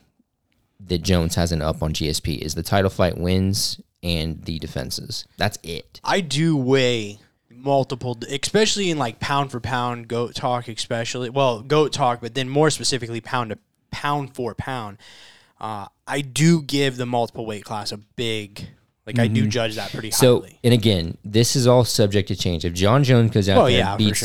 that Jones has an up on GSP is the title fight wins and the defenses. That's it. I do weigh multiple, especially in like pound for pound, goat talk, especially. Well, goat talk, but then more specifically pound to pound for pound. I do give the multiple weight class a big... Like, I do judge that pretty highly. So, and again, this is all subject to change. If Jon Jones goes out and beats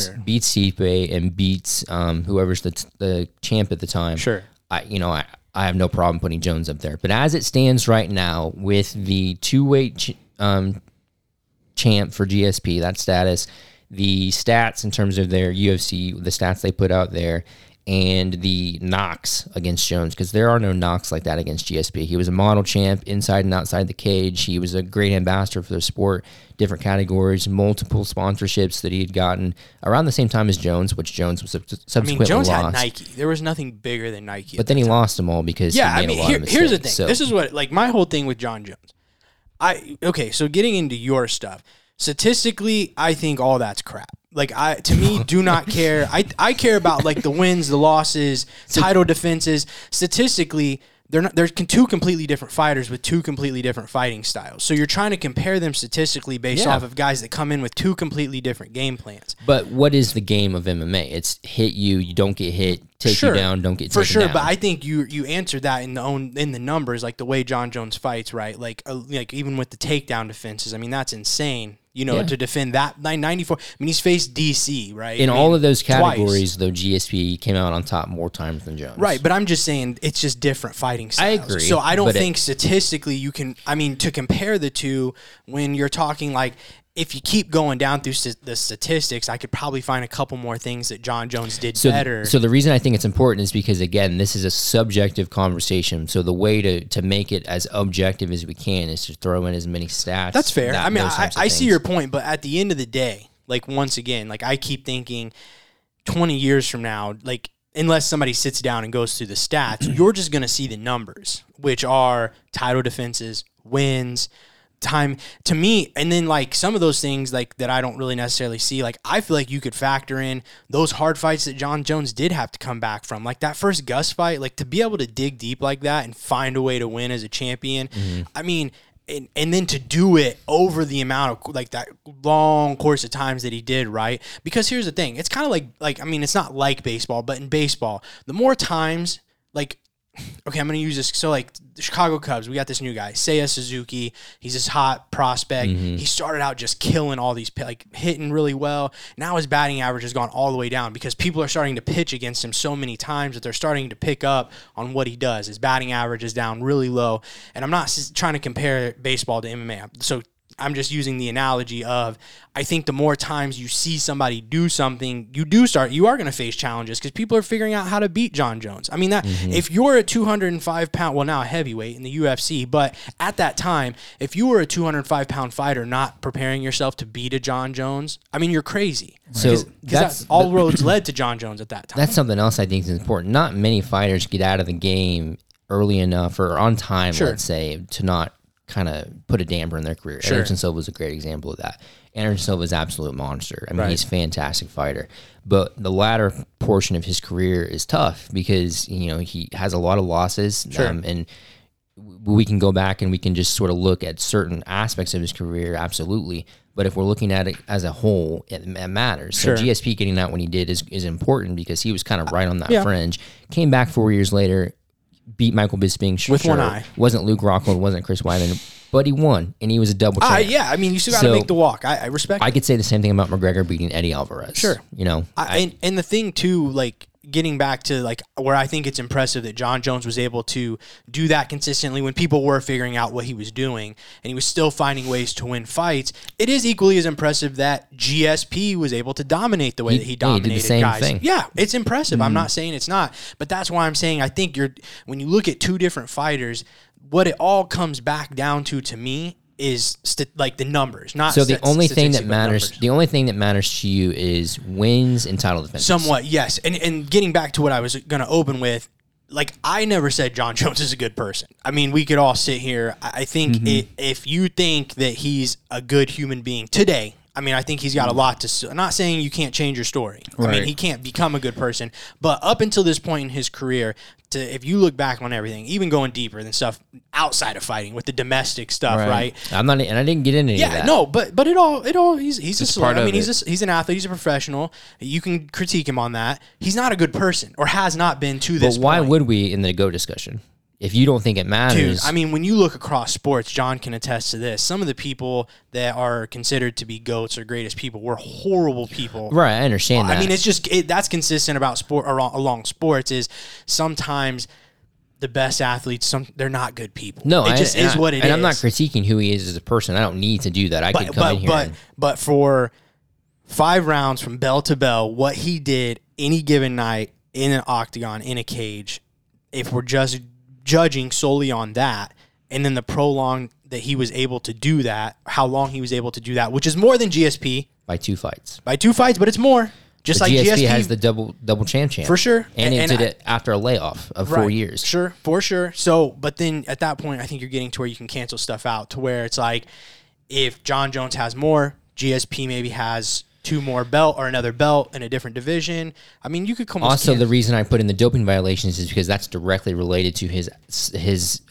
Stipe and beats whoever's the champ at the time, sure. I have no problem putting Jones up there. But as it stands right now, with the two-weight champ for GSP, that status, the stats in terms of their UFC, the stats they put out there, and the knocks against Jones, because there are no knocks like that against GSP. He was a model champ inside and outside the cage. He was a great ambassador for the sport, different categories, multiple sponsorships that he had gotten around the same time as Jones, which Jones was subsequently lost. I mean, Jones had Nike. There was nothing bigger than Nike. But then he lost them all because he made a lot of mistakes. Here's the thing. So. This is what, like, my whole thing with Jon Jones. So getting into your stuff, statistically, I think all that's crap. Like, to me, do not care. I care about, like, the wins, the losses, title defenses. Statistically, they're two completely different fighters with two completely different fighting styles. So you're trying to compare them statistically based off of guys that come in with two completely different game plans. But what is the game of MMA? It's hit you, you don't get hit, take you down, don't get taken down. For sure, but I think you answered that in the numbers, like the way Jon Jones fights, right? Like even with the takedown defenses, I mean, that's insane. You know, to defend that 994. I mean, he's faced DC, right? All of those categories, though, GSP came out on top more times than Jones. Right, but I'm just saying it's just different fighting styles. I agree. So I don't think statistically you can, I mean, to compare the two when you're talking like, if you keep going down through the statistics, I could probably find a couple more things that Jon Jones did better. So the reason I think it's important is because, again, this is a subjective conversation. So the way to make it as objective as we can is to throw in as many stats. That's fair. I mean, I see your point, but at the end of the day, like, once again, like, I keep thinking 20 years from now, like, unless somebody sits down and goes through the stats, you're just going to see the numbers, which are title defenses, wins, time to me, and then like some of those things like that I don't really necessarily see. Like, I feel like you could factor in those hard fights that Jon Jones did have to come back from, like that first Gus fight. Like, to be able to dig deep like that and find a way to win as a champion, I mean, and then to do it over the amount of like that long course of times that he did, right? Because here's the thing, it's kind of like I mean, it's not like baseball, but in baseball, the more times, like, okay, I'm going to use this. So, like, the Chicago Cubs, we got this new guy, Seiya Suzuki. He's this hot prospect. He started out just killing all these, like, hitting really well. Now his batting average has gone all the way down because people are starting to pitch against him so many times that they're starting to pick up on what he does. His batting average is down really low. And I'm not trying to compare baseball to MMA. So, I'm just using the analogy of, I think the more times you see somebody do something, you are going to face challenges because people are figuring out how to beat Jon Jones. I mean, that if you're a 205-pound, well, now a heavyweight in the UFC, but at that time, if you were a 205-pound fighter not preparing yourself to beat a Jon Jones, I mean, you're crazy. So all roads led to Jon Jones at that time. That's something else I think is important. Not many fighters get out of the game early enough or on time, let's say, to not kind of put a damper in their career. Sure. Anderson Silva is a great example of that. Anderson Silva is an absolute monster. I mean, he's a fantastic fighter. But the latter portion of his career is tough because, you know, he has a lot of losses. And we can go back and we can just sort of look at certain aspects of his career, absolutely. But if we're looking at it as a whole, it matters. Sure. So GSP getting out when he did is important because he was kind of right on that fringe. Came back 4 years later, beat Michael Bisping. With one eye. Wasn't Luke Rockhold, wasn't Chris Weidman, but he won, and he was a double champ. Yeah, I mean, you still got to make the walk. I respect it. I could say the same thing about McGregor beating Eddie Alvarez. Sure. You know? And the thing, too, like, getting back to like where I think it's impressive that Jon Jones was able to do that consistently when people were figuring out what he was doing and he was still finding ways to win fights. It is equally as impressive that GSP was able to dominate the way that he dominated the same guys. Thing. Yeah, it's impressive. Mm-hmm. I'm not saying it's not, but that's why I'm saying I think when you look at two different fighters, what it all comes back down to me is like the numbers, not so. The only thing that matters, numbers. The only thing that matters to you is wins and title defenses. Somewhat, yes. And getting back to what I was going to open with, like I never said Jon Jones is a good person. I mean, we could all sit here. I think if you think that he's a good human being today, I mean, I think he's got a lot to. I'm not saying you can't change your story. Right. I mean, he can't become a good person, but up until this point in his career. If you look back on everything, even going deeper than stuff outside of fighting with the domestic stuff, right? I'm not, and I didn't get into any of that. Yeah, no, but it all. He's a celebrity. I mean, he's an athlete. He's a professional. You can critique him on that. He's not a good person, or has not been to this point. But why would we in the GOAT discussion? If you don't think it matters. Dude, I mean, when you look across sports, John can attest to this. Some of the people that are considered to be GOATs or greatest people were horrible people. Right, I understand that. I mean, it's just, that's consistent about sport along sports is sometimes the best athletes, they're not good people. No, it just is what it is. And I'm not critiquing who he is as a person. I don't need to do that. I can come in here. But for 5 rounds from bell to bell, what he did any given night in an octagon, in a cage, if we're just judging solely on that, and then the prolonged that he was able to do that, how long he was able to do that, which is more than GSP. By two fights, but it's more. Just but like GSP has the double champ. For sure. And did it after a layoff of 4 years. Sure, for sure. So, but then at that point, I think you're getting to where you can cancel stuff out, to where it's like, if Jon Jones has more, GSP maybe has 2 more belt or another belt in a different division. I mean, you could come. Also, the reason I put in the doping violations is because that's directly related to his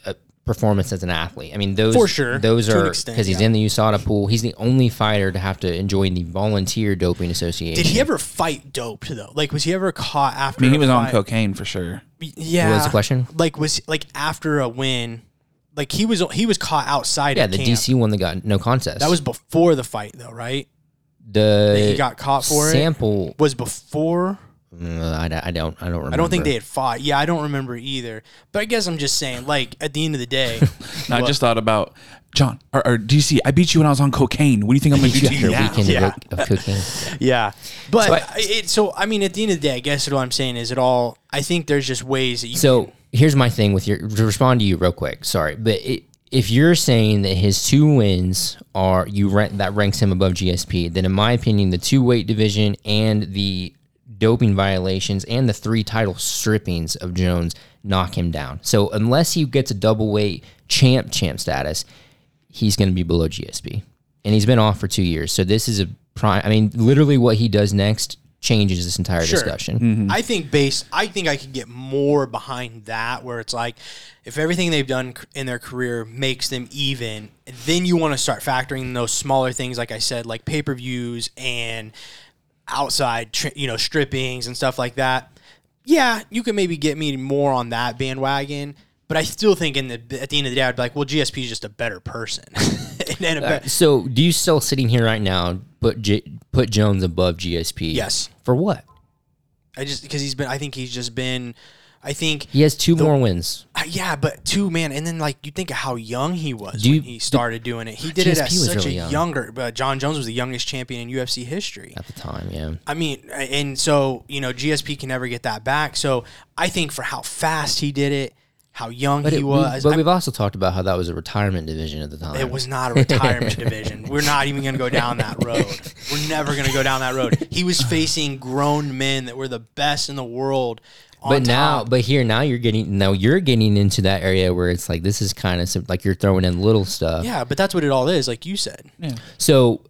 performance as an athlete. I mean, those for sure. Those to are because he's in the USADA pool. He's the only fighter to have to enjoy the Volunteer Doping Association. Did he ever fight doped though? Like, was he ever caught after? I mean, he was on cocaine for sure. Yeah. What was the question? Like, after a win. Like he was caught outside. Yeah, the camp. DC one that got no contest. That was before the fight though, right? That he got caught for sample it was before. I don't remember. I don't think they had fought. Yeah, I don't remember either. But I guess I'm just saying, like, at the end of the day, I just thought about John or DC. I beat you when I was on cocaine. What do you think I'm going to do to you now? Of cocaine. Yeah, but I mean, at the end of the day, I guess what I'm saying is, it all. I think there's just ways that you. So here's my thing with to respond to you real quick. Sorry, but if you're saying that his 2 wins that ranks him above GSP, then in my opinion, the 2 weight division and the doping violations and the 3 title strippings of Jones knock him down. So unless he gets a double weight champ status, he's going to be below GSP. And he's been off for 2 years. So this is a prime. I mean, literally what he does next changes this entire discussion. Mm-hmm. I think I could get more behind that, where it's like, if everything they've done in their career makes them even, then you want to start factoring those smaller things, like I said, like pay-per-views and outside, strippings and stuff like that. Yeah, you can maybe get me more on that bandwagon, but I still think at the end of the day, I'd be like, well, GSP is just a better person. So do you still sitting here right now put Jones above GSP? Yes. For what? I think he has 2 more wins. Yeah, but 2, man. And then, like, you think of how young he was when he started doing it. He did it at such a younger, but Jon Jones was the youngest champion in UFC history. At the time, yeah. I mean, and so, GSP can never get that back. So I think for how fast he did it, how young he was. But we've also talked about how that was a retirement division at the time. It was not a retirement division. We're not even going to go down that road. We're never going to go down that road. He was facing grown men that were the best in the world. Now you're getting into that area where it's like, this is kind of like you're throwing in little stuff. Yeah, but that's what it all is, like you said. Yeah. So,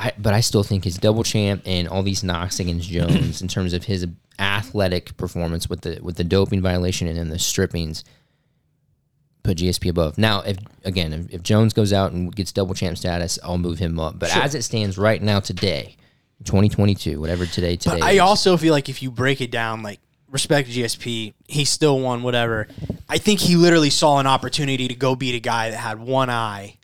I still think his double champ and all these knocks against Jones in terms of his athletic performance with the doping violation and then the strippings put GSP above. Now, if again, if Jones goes out and gets double champ status, I'll move him up. But as it stands right now today, 2022, whatever today. But I also feel like if you break it down, like, respect GSP, he still won whatever. I think he literally saw an opportunity to go beat a guy that had one eye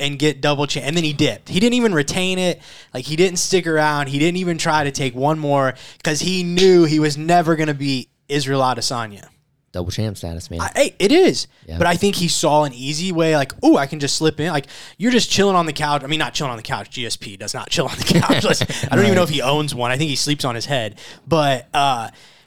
and get double champ, and then he dipped. He didn't even retain it. Like, he didn't stick around. He didn't even try to take one more because he knew he was never going to beat Israel Adesanya. Double champ status, man. Hey, it is. Yeah. But I think he saw an easy way, like, oh, I can just slip in. Like, you're just chilling on the couch. I mean, not chilling on the couch. GSP does not chill on the couch. I don't even know if he owns one. I think he sleeps on his head. But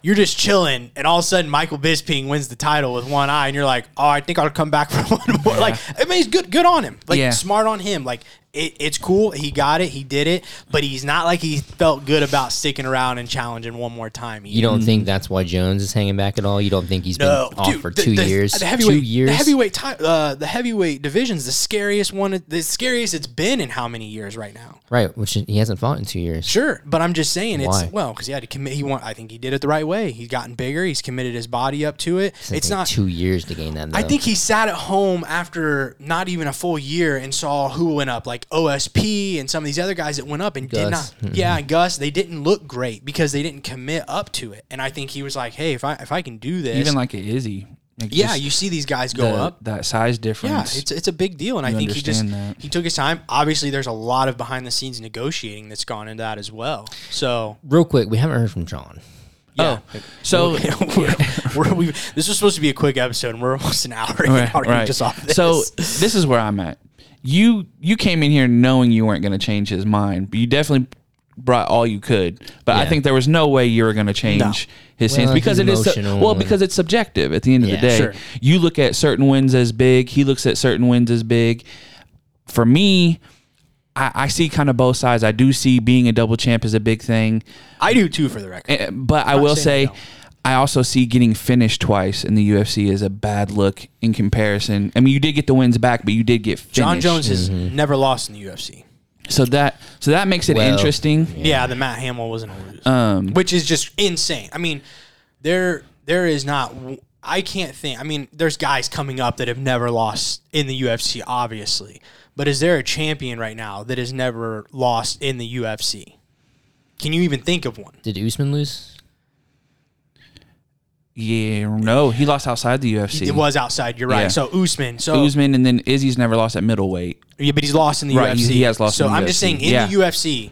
you're just chilling, and all of a sudden, Michael Bisping wins the title with one eye, and you're like, oh, I think I'll come back for one more. Yeah. Like, I mean, he's good on him. Like, smart on him. Like, it's cool. He got it. He did it. But he's not like he felt good about sticking around and challenging one more time. Either. You don't think that's why Jones is hanging back at all? You don't think he's been off for 2 years? The heavyweight division's the scariest one. The scariest it's been in how many years right now? Right, which he hasn't fought in 2 years. Sure, but I'm just saying because he had to commit. I think he did it the right way. He's gotten bigger. He's committed his body up to it. It's not 2 years to gain that, though. I think he sat at home after not even a full year and saw who went up, like OSP and some of these other guys that went up and Gus. Did not. Mm-hmm. Yeah, and Gus, they didn't look great because they didn't commit up to it. And I think he was like, hey, if I can do this, even like an Izzy. Like, you see these guys go up. That size difference. Yeah, it's a big deal, and I think he took his time. Obviously, there's a lot of behind-the-scenes negotiating that's gone into that as well. So real quick, we haven't heard from John. Yeah. Oh, so this was supposed to be a quick episode, and we're almost an hour just off this. So this is where I'm at. You came in here knowing you weren't going to change his mind, but you definitely brought all you could. But I think there was no way you were going to change his stance because it is because it's subjective. At the end of the day, you look at certain wins as big. He looks at certain wins as big. For me, I see kind of both sides. I do see being a double champ is a big thing. I do too, for the record. But I will say, I also see getting finished twice in the UFC as a bad look in comparison. I mean, you did get the wins back, but you did get finished. Jon Jones has never lost in the UFC. So that makes it interesting. Yeah, the Matt Hamill wasn't a loser, which is just insane. I mean, there is not... I can't think. I mean, there's guys coming up that have never lost in the UFC, obviously. But is there a champion right now that has never lost in the UFC? Can you even think of one? Did Usman lose? Yeah, no, he lost outside the UFC. It was outside, you're right. Yeah. So Usman. And then Izzy's never lost at middleweight. Yeah, but he's lost in the UFC. He has lost in the UFC. So I'm just saying, in the UFC,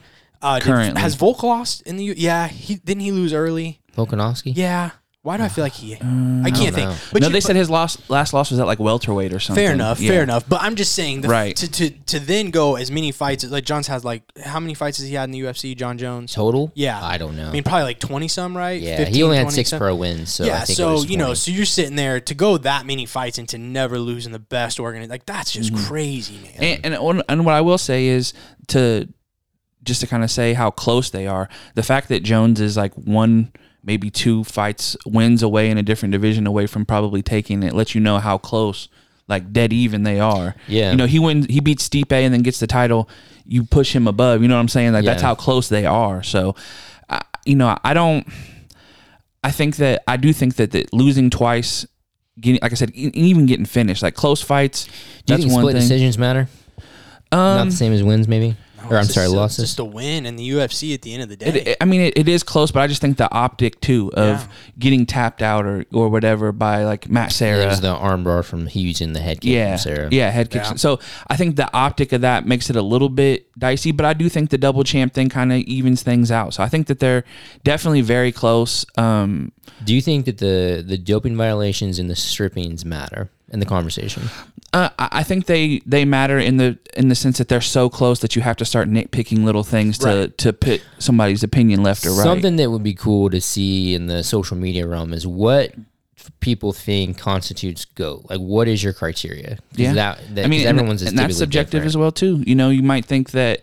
currently. Has Volk lost in the UFC? Yeah, didn't he lose early? Volkanovski? Yeah. Why do I feel like he... I can't think. But they said his last loss was at like welterweight or something. Fair enough. But I'm just saying, to then go as many fights... Like, Jones has like... How many fights has he had in the UFC, Jon Jones? Total? Yeah. I don't know. I mean, probably like 20-some, right? Yeah, 15, he only had 6 pro wins, so I think it was 20. So you're sitting there to go that many fights and to never lose in the best organization. Like, that's just crazy, man. And what I will say is just to kind of say how close they are, the fact that Jones is like one... maybe 2 fights, wins away in a different division away from probably taking it, lets you know how close, like dead even they are. Yeah. You know, he beats Stipe and then gets the title. You push him above, you know what I'm saying? Like that's how close they are. So, I do think that losing twice, getting, like I said, even getting finished, like close fights, that's one thing. Do you think split decisions matter? Not the same as wins maybe? Or losses. Just a win in the UFC at the end of the day. It is close, but I just think the optic too of getting tapped out or whatever by like Matt Serra. It was the armbar from Hughes in the head kick from Serra. Yeah, head kick. Yeah. So I think the optic of that makes it a little bit dicey, but I do think the double champ thing kind of evens things out. So I think that they're definitely very close. Do you think that the doping violations and the strippings matter in the conversation? I think they matter in the sense that they're so close that you have to start nitpicking little things to pit somebody's opinion left or right. Something that would be cool to see in the social media realm is what people think constitutes GOAT. Like, what is your criteria? Everyone's and that's subjective as well too. You know, you might think that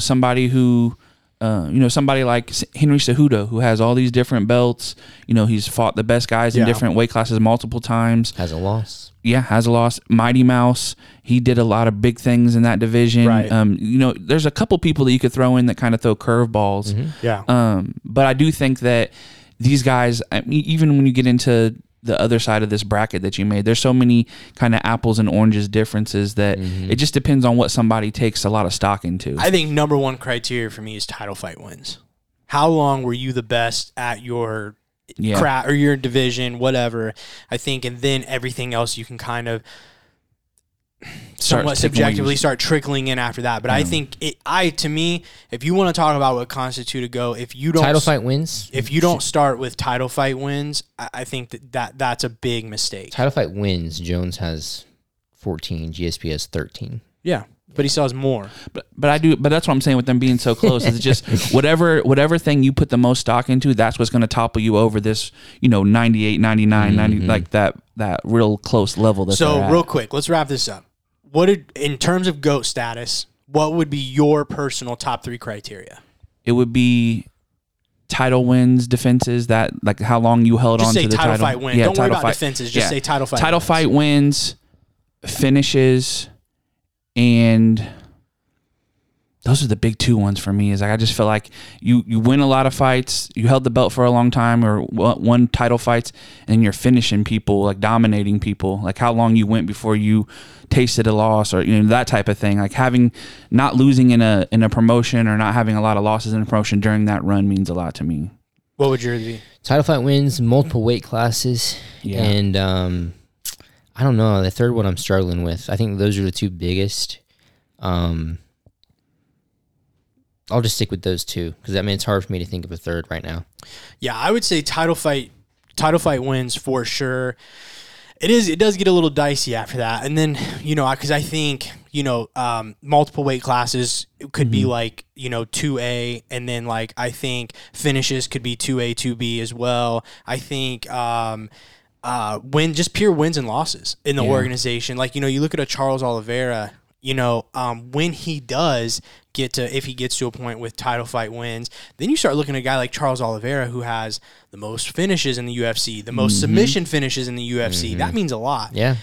somebody who. Somebody like Henry Cejudo, who has all these different belts. He's fought the best guys in different weight classes multiple times. Has a loss. Mighty Mouse, he did a lot of big things in that division. Right. There's a couple people that you could throw in that kind of throw curveballs. Mm-hmm. Yeah. But I do think that these guys, even when you get into the other side of this bracket that you made. There's so many kind of apples and oranges differences that it just depends on what somebody takes a lot of stock into. I think number one criteria for me is title fight wins. How long were you the best at your craft or your division, whatever, I think, and then everything else you can kind of somewhat subjectively start trickling in after that. But I think to me, if you want to talk about what constitutes a go, if you don't title fight wins, if you don't start with title fight wins, I think that's a big mistake. Title fight wins. Jones has 14. GSP has 13. Yeah. But he sells more. But that's what I'm saying with them being so close. It's just whatever thing you put the most stock into, that's what's going to topple you over this, 98, 99, 90, like that real close level. So real quick, let's wrap this up. In terms of GOAT status, what would be your personal top three criteria? It would be title wins, defenses, that like how long you held on to the title. Just say title fight wins. Yeah, don't worry about defenses. Just say title fight wins. Title fight wins, finishes. And those are the big two ones for me. Is like I just feel like you win a lot of fights, you held the belt for a long time, or won title fights, and you're finishing people, like dominating people, like how long you went before you tasted a loss, or that type of thing. Like having not losing in a promotion or not having a lot of losses in a promotion during that run means a lot to me. What would yours be? Title fight wins, multiple weight classes, and I don't know. The third one I'm struggling with. I think those are the two biggest. I'll just stick with those two because it's hard for me to think of a third right now. Yeah, I would say title fight wins for sure. It is. It does get a little dicey after that, and then because I think multiple weight classes could be like 2A, and then like I think finishes could be 2A, 2B as well. I think. Win just pure wins and losses in the organization. Like, you look at a Charles Oliveira, when he does get to, if he gets to a point with title fight wins, then you start looking at a guy like Charles Oliveira who has the most finishes in the UFC, the most submission finishes in the UFC. That means a lot. Yeah.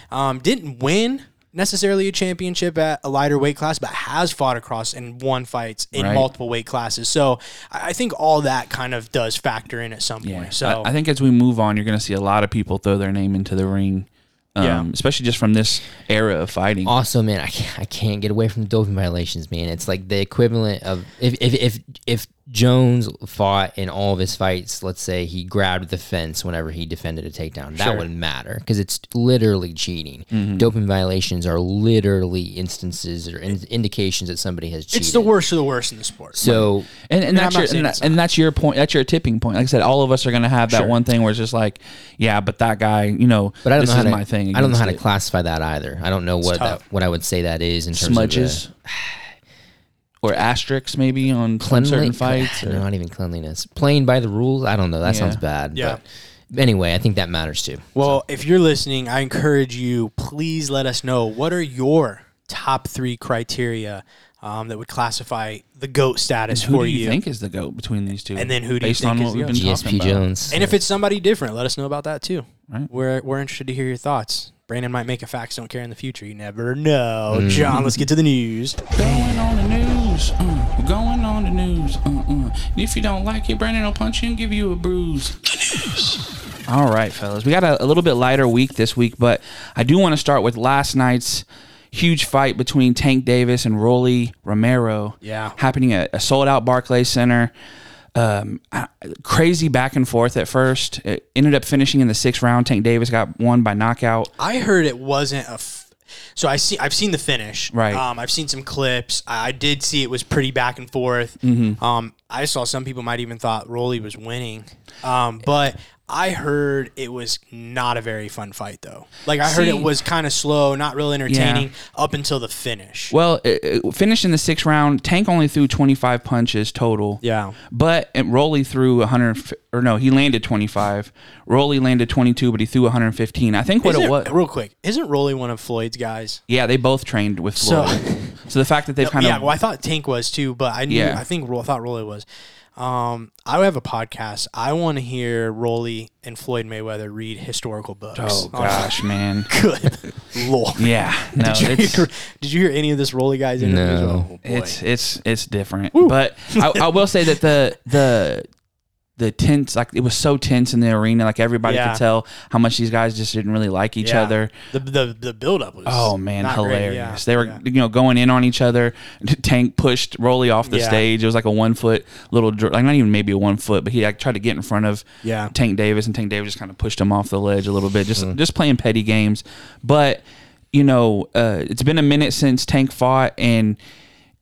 Didn't win necessarily a championship at a lighter weight class, but has fought across and won fights in multiple weight classes. So I think all that kind of does factor in at some point. So I think as we move on, you're going to see a lot of people throw their name into the ring, especially just from this era of fighting. Also, man, I can't get away from the doping violations, man. It's like the equivalent of if Jones fought in all of his fights, let's say he grabbed the fence whenever he defended a takedown. That wouldn't matter because it's literally cheating. Doping violations are literally instances or indications that somebody has cheated. It's the worst of the worst in the sport. So, and that's your point. That's your tipping point. Like I said, all of us are going to have that one thing where it's just like, but that guy, but I don't know how my thing. I don't know how to classify that either. I don't know what I would say that is in terms smudges. Of smudges. Or asterisks maybe on certain fights. Or not even cleanliness. Playing by the rules, I don't know. That sounds bad. Yeah. But anyway, I think that matters too. Well, if you're listening, I encourage you, please let us know what are your top three criteria that would classify the GOAT status for you. Who do you think is the GOAT between these two? And then who do you think is the GOAT? Based on what we've been talking about. GSP Jones. And if it's somebody different, let us know about that too. Right. We're interested to hear your thoughts. Brandon might make a facts don't care in the future. You never know. John, let's get to the news. Going on the news. We're going on the news. And if you don't like it, Brandon will punch you and give you a bruise. The news. All right, fellas. We got a little bit lighter week this week, but I do want to start with last night's huge fight between Tank Davis and Rolly Romero. Yeah. Happening at a sold-out Barclays Center. Crazy back and forth at first. It ended up finishing in the sixth round. Tank Davis got won by knockout. I heard it wasn't I've seen the finish. Right. I've seen some clips. I did see it was pretty back and forth. I saw some people might even thought Rolly was winning. But I heard it was not a very fun fight, though. Like, I heard it was kind of slow, not real entertaining up until the finish. Well, it finished in the sixth round. Tank only threw 25 punches total. Yeah. But Rolly threw 100 – or no, he landed 25. Rolly landed 22, but he threw 115. I think what it was – real quick, isn't Rolly one of Floyd's guys? Yeah, they both trained with Floyd. So the fact that they've kind of – well, I thought Tank was too, but I thought Rolly was – I have a podcast. I want to hear Rolly and Floyd Mayweather read historical books. Oh gosh, man! Good lord! Yeah, no. Did you hear any of this Rolly guys interviews? No, oh, it's different. Woo. But I will say that the the tense, like it was so tense in the arena. Like everybody could tell how much these guys just didn't really like each other. The build up was hilarious. Great, yeah. They were going in on each other. Tank pushed Rolly off the stage. It was like a 1 foot little, like not even maybe a 1 foot, but he like tried to get in front of Tank Davis, and Tank Davis just kind of pushed him off the ledge a little bit. Just playing petty games. But it's been a minute since Tank fought, and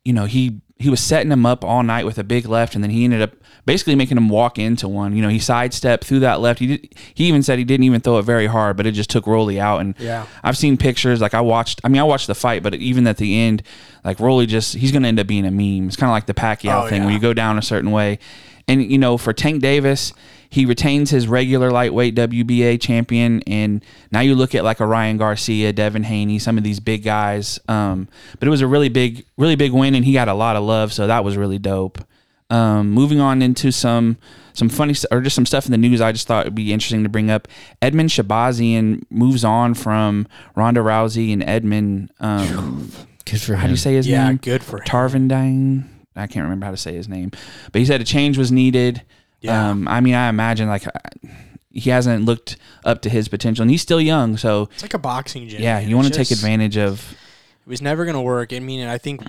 he was setting him up all night with a big left, and then he ended up basically making him walk into one. He sidestepped through that left. He even said he didn't even throw it very hard, but it just took Rolly out. And I've seen pictures. Like I watched the fight, but even at the end, like Rolly he's going to end up being a meme. It's kind of like the Pacquiao thing where you go down a certain way. And, for Tank Davis, he retains his regular lightweight WBA champion. And now you look at like a Ryan Garcia, Devin Haney, some of these big guys. But it was a really big win, and he got a lot of love. So that was really dope. Moving on into some funny or just some stuff in the news I just thought would be interesting to bring up. Edmund Shabazian moves on from Ronda Rousey and Edmund. Good for him. How do you say his name? Yeah, good for him. Tarverdyan. I can't remember how to say his name, but he said a change was needed. Yeah. I imagine like he hasn't looked up to his potential, and he's still young. So it's like a boxing gym. Yeah, you want to take advantage of. It was never going to work. I think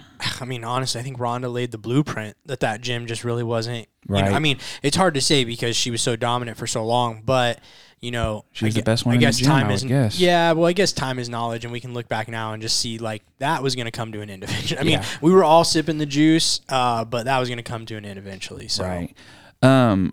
Ronda laid the blueprint that gym just really wasn't. Right. It's hard to say because she was so dominant for so long, but she was the best one. I guess time is knowledge, and we can look back now and just see like that was going to come to an end eventually. We were all sipping the juice, but that was going to come to an end eventually. So. Right.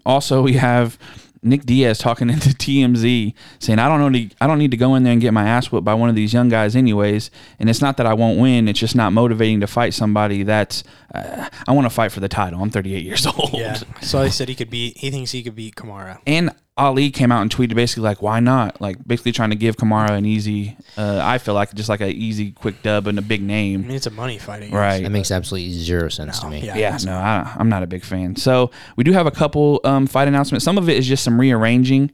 Also, we have Nick Diaz talking into TMZ saying, I don't need to go in there and get my ass whooped by one of these young guys anyways. And it's not that I won't win. It's just not motivating to fight somebody that's I want to fight for the title. I'm 38 years old. Yeah. So he said he thinks he could beat Kamaru. And Ali came out and tweeted basically like, why not? Like basically trying to give Kamaru an easy, I feel like just like an easy quick dub and a big name. It's a money fight. Right. That makes absolutely zero sense to me. I'm not a big fan. So we do have a couple fight announcements. Some of it is just some rearranging.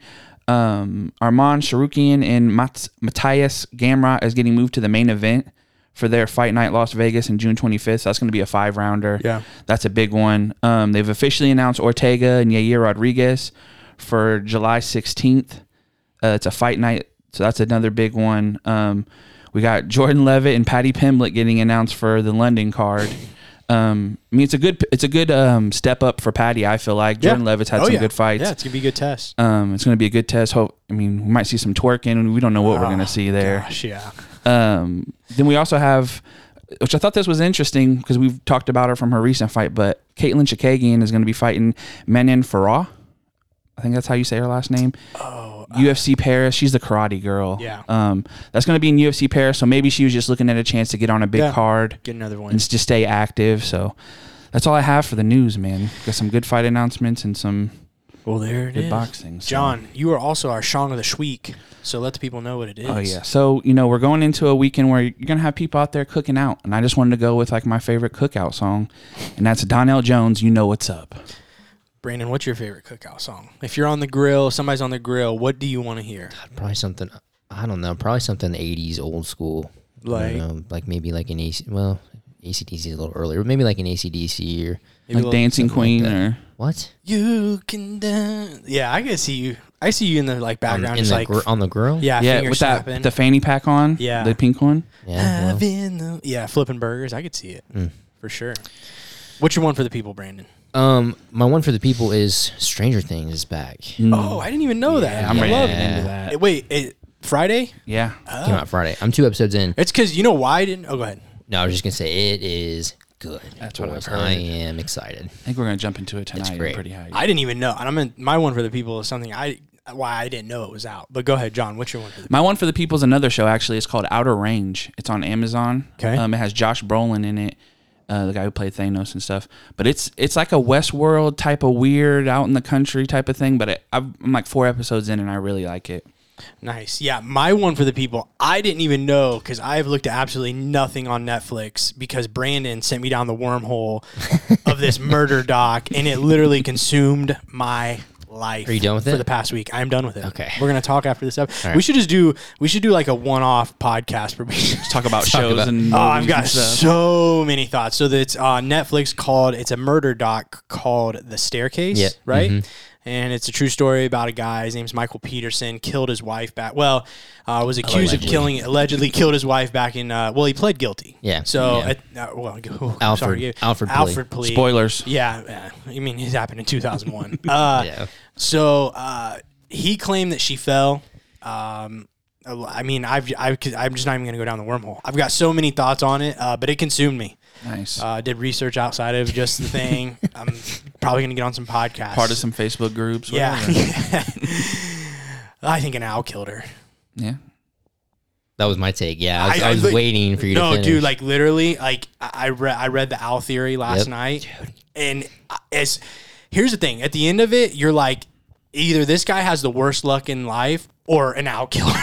Arman Sharukian and Matthias Gamrot is getting moved to the main event for their Fight Night Las Vegas on June 25th. So that's going to be a 5-rounder. Yeah. That's a big one. They've officially announced Ortega and Yair Rodriguez for July 16th. It's a fight night, so that's another big one. We got Jordan Leavitt and Patty Pimblett getting announced for the London card. It's a good step up for Patty, I feel like. Jordan Leavitt's had some good fights. Yeah, it's going to be a good test. We might see some twerking. We don't know what we're going to see there. Gosh, yeah. Then we also have, which I thought this was interesting because we've talked about her from her recent fight, but Caitlin Chikagian is going to be fighting Manon Farah. I think that's how you say her last name. UFC Paris. She's the karate girl. Yeah. That's going to be in UFC Paris. So maybe she was just looking at a chance to get on a big card. Get another one. And just stay active. So that's all I have for the news, man. Got some good fight announcements and some good boxing. So. John, you are also our Shong of the Week. So let the people know what it is. Oh, yeah. So, we're going into a weekend where you're going to have people out there cooking out. And I just wanted to go with like my favorite cookout song. And that's Donnell Jones, You Know What's Up. Brandon, what's your favorite cookout song? If you're on the grill, somebody's on the grill, what do you want to hear? God, probably something, I don't know, probably something 80s old school. Like? Like maybe like an AC, well, ACDC is a little earlier, but maybe like an ACDC or like Dancing Queen like or. What? You can dance. Yeah, I can see you. I see you in the like background. On the grill? Yeah, with snapping. The fanny pack on? Yeah. The pink one? Yeah, well. Yeah, flipping burgers. I could see it for sure. What's your one for the people, Brandon? My one for the people is Stranger Things is back. Oh, I didn't even know that. I'm loving into that. Wait, Friday? Yeah. Came out Friday. I'm 2 episodes in. It's because you know why I didn't. Oh, go ahead. No, I was just going to say it is good. That's what I've heard. I am excited. I think we're going to jump into it tonight. It's great. Pretty high. I didn't even know. And my one for the people is something I didn't know it was out. But go ahead, John. What's your one for the people? My one for the people is another show, actually. It's called Outer Range. It's on Amazon. Okay. It has Josh Brolin in it. The guy who played Thanos and stuff, but it's like a Westworld type of weird out in the country type of thing. But I'm like 4 episodes in, and I really like it. Nice, yeah. My one for the people, I didn't even know because I've looked at absolutely nothing on Netflix because Brandon sent me down the wormhole of this murder doc, and it literally consumed my life. Are you done with it for the past week? I'm done with it. Okay, we're gonna talk after this episode. Right. We should do like a one-off podcast where we just talk about shows and I've got so many thoughts. So that's Netflix called. It's a murder doc called The Staircase, right? Mm-hmm. and it's a true story about a guy. His name's Michael Peterson. Killed his wife back. Well, was accused of killing. Allegedly killed his wife back in. Well, he pled guilty. Yeah. So, yeah. Alfred plea. Spoilers. Yeah. I mean, it happened in 2001. Yeah. So he claimed that she fell. I mean, I'm just not even going to go down the wormhole. I've got so many thoughts on it, but it consumed me. Nice. Did research outside of just the thing. I'm probably going to get on some podcasts. Part of some Facebook groups. Yeah. I think an owl killed her. Yeah. That was my take. Yeah. I was waiting for you to finish. No, dude, like literally, like I read the owl theory last night. Dude. And here's the thing. At the end of it, you're like, either this guy has the worst luck in life or an owl killer.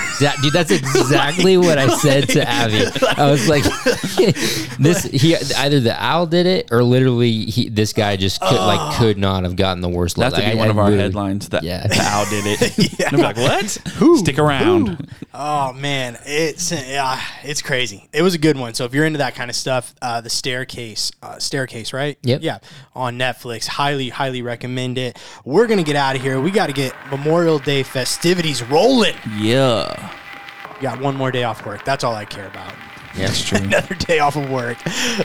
Dude, that's exactly like, what I said to Abby. I was like, either the owl did it or literally this guy just could not have gotten the worst luck. That would be one of our headlines, the owl did it. Yeah. And I'm like, what? Who? Stick around. Who? Oh, man. It's crazy. It was a good one. So if you're into that kind of stuff, The Staircase, right? Yep. Yeah. On Netflix. Highly, highly recommend it. We're going to get out of here. We got to get Memorial Day festivities rolling. Yeah. Got one more day off work. That's all I care about. Yeah, that's true. Another day off of work.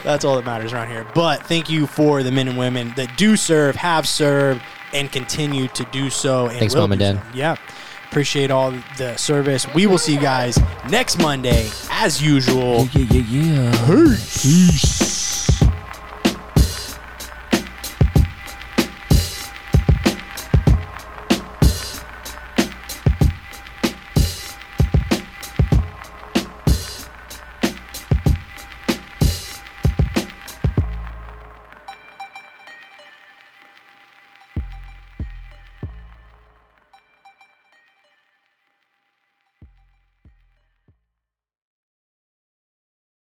That's all that matters around here. But thank you for the men and women that do serve, have served, and continue to do so. And thanks, Mom and Dad. Yeah. Appreciate all the service. We will see you guys next Monday, as usual. Yeah. Peace.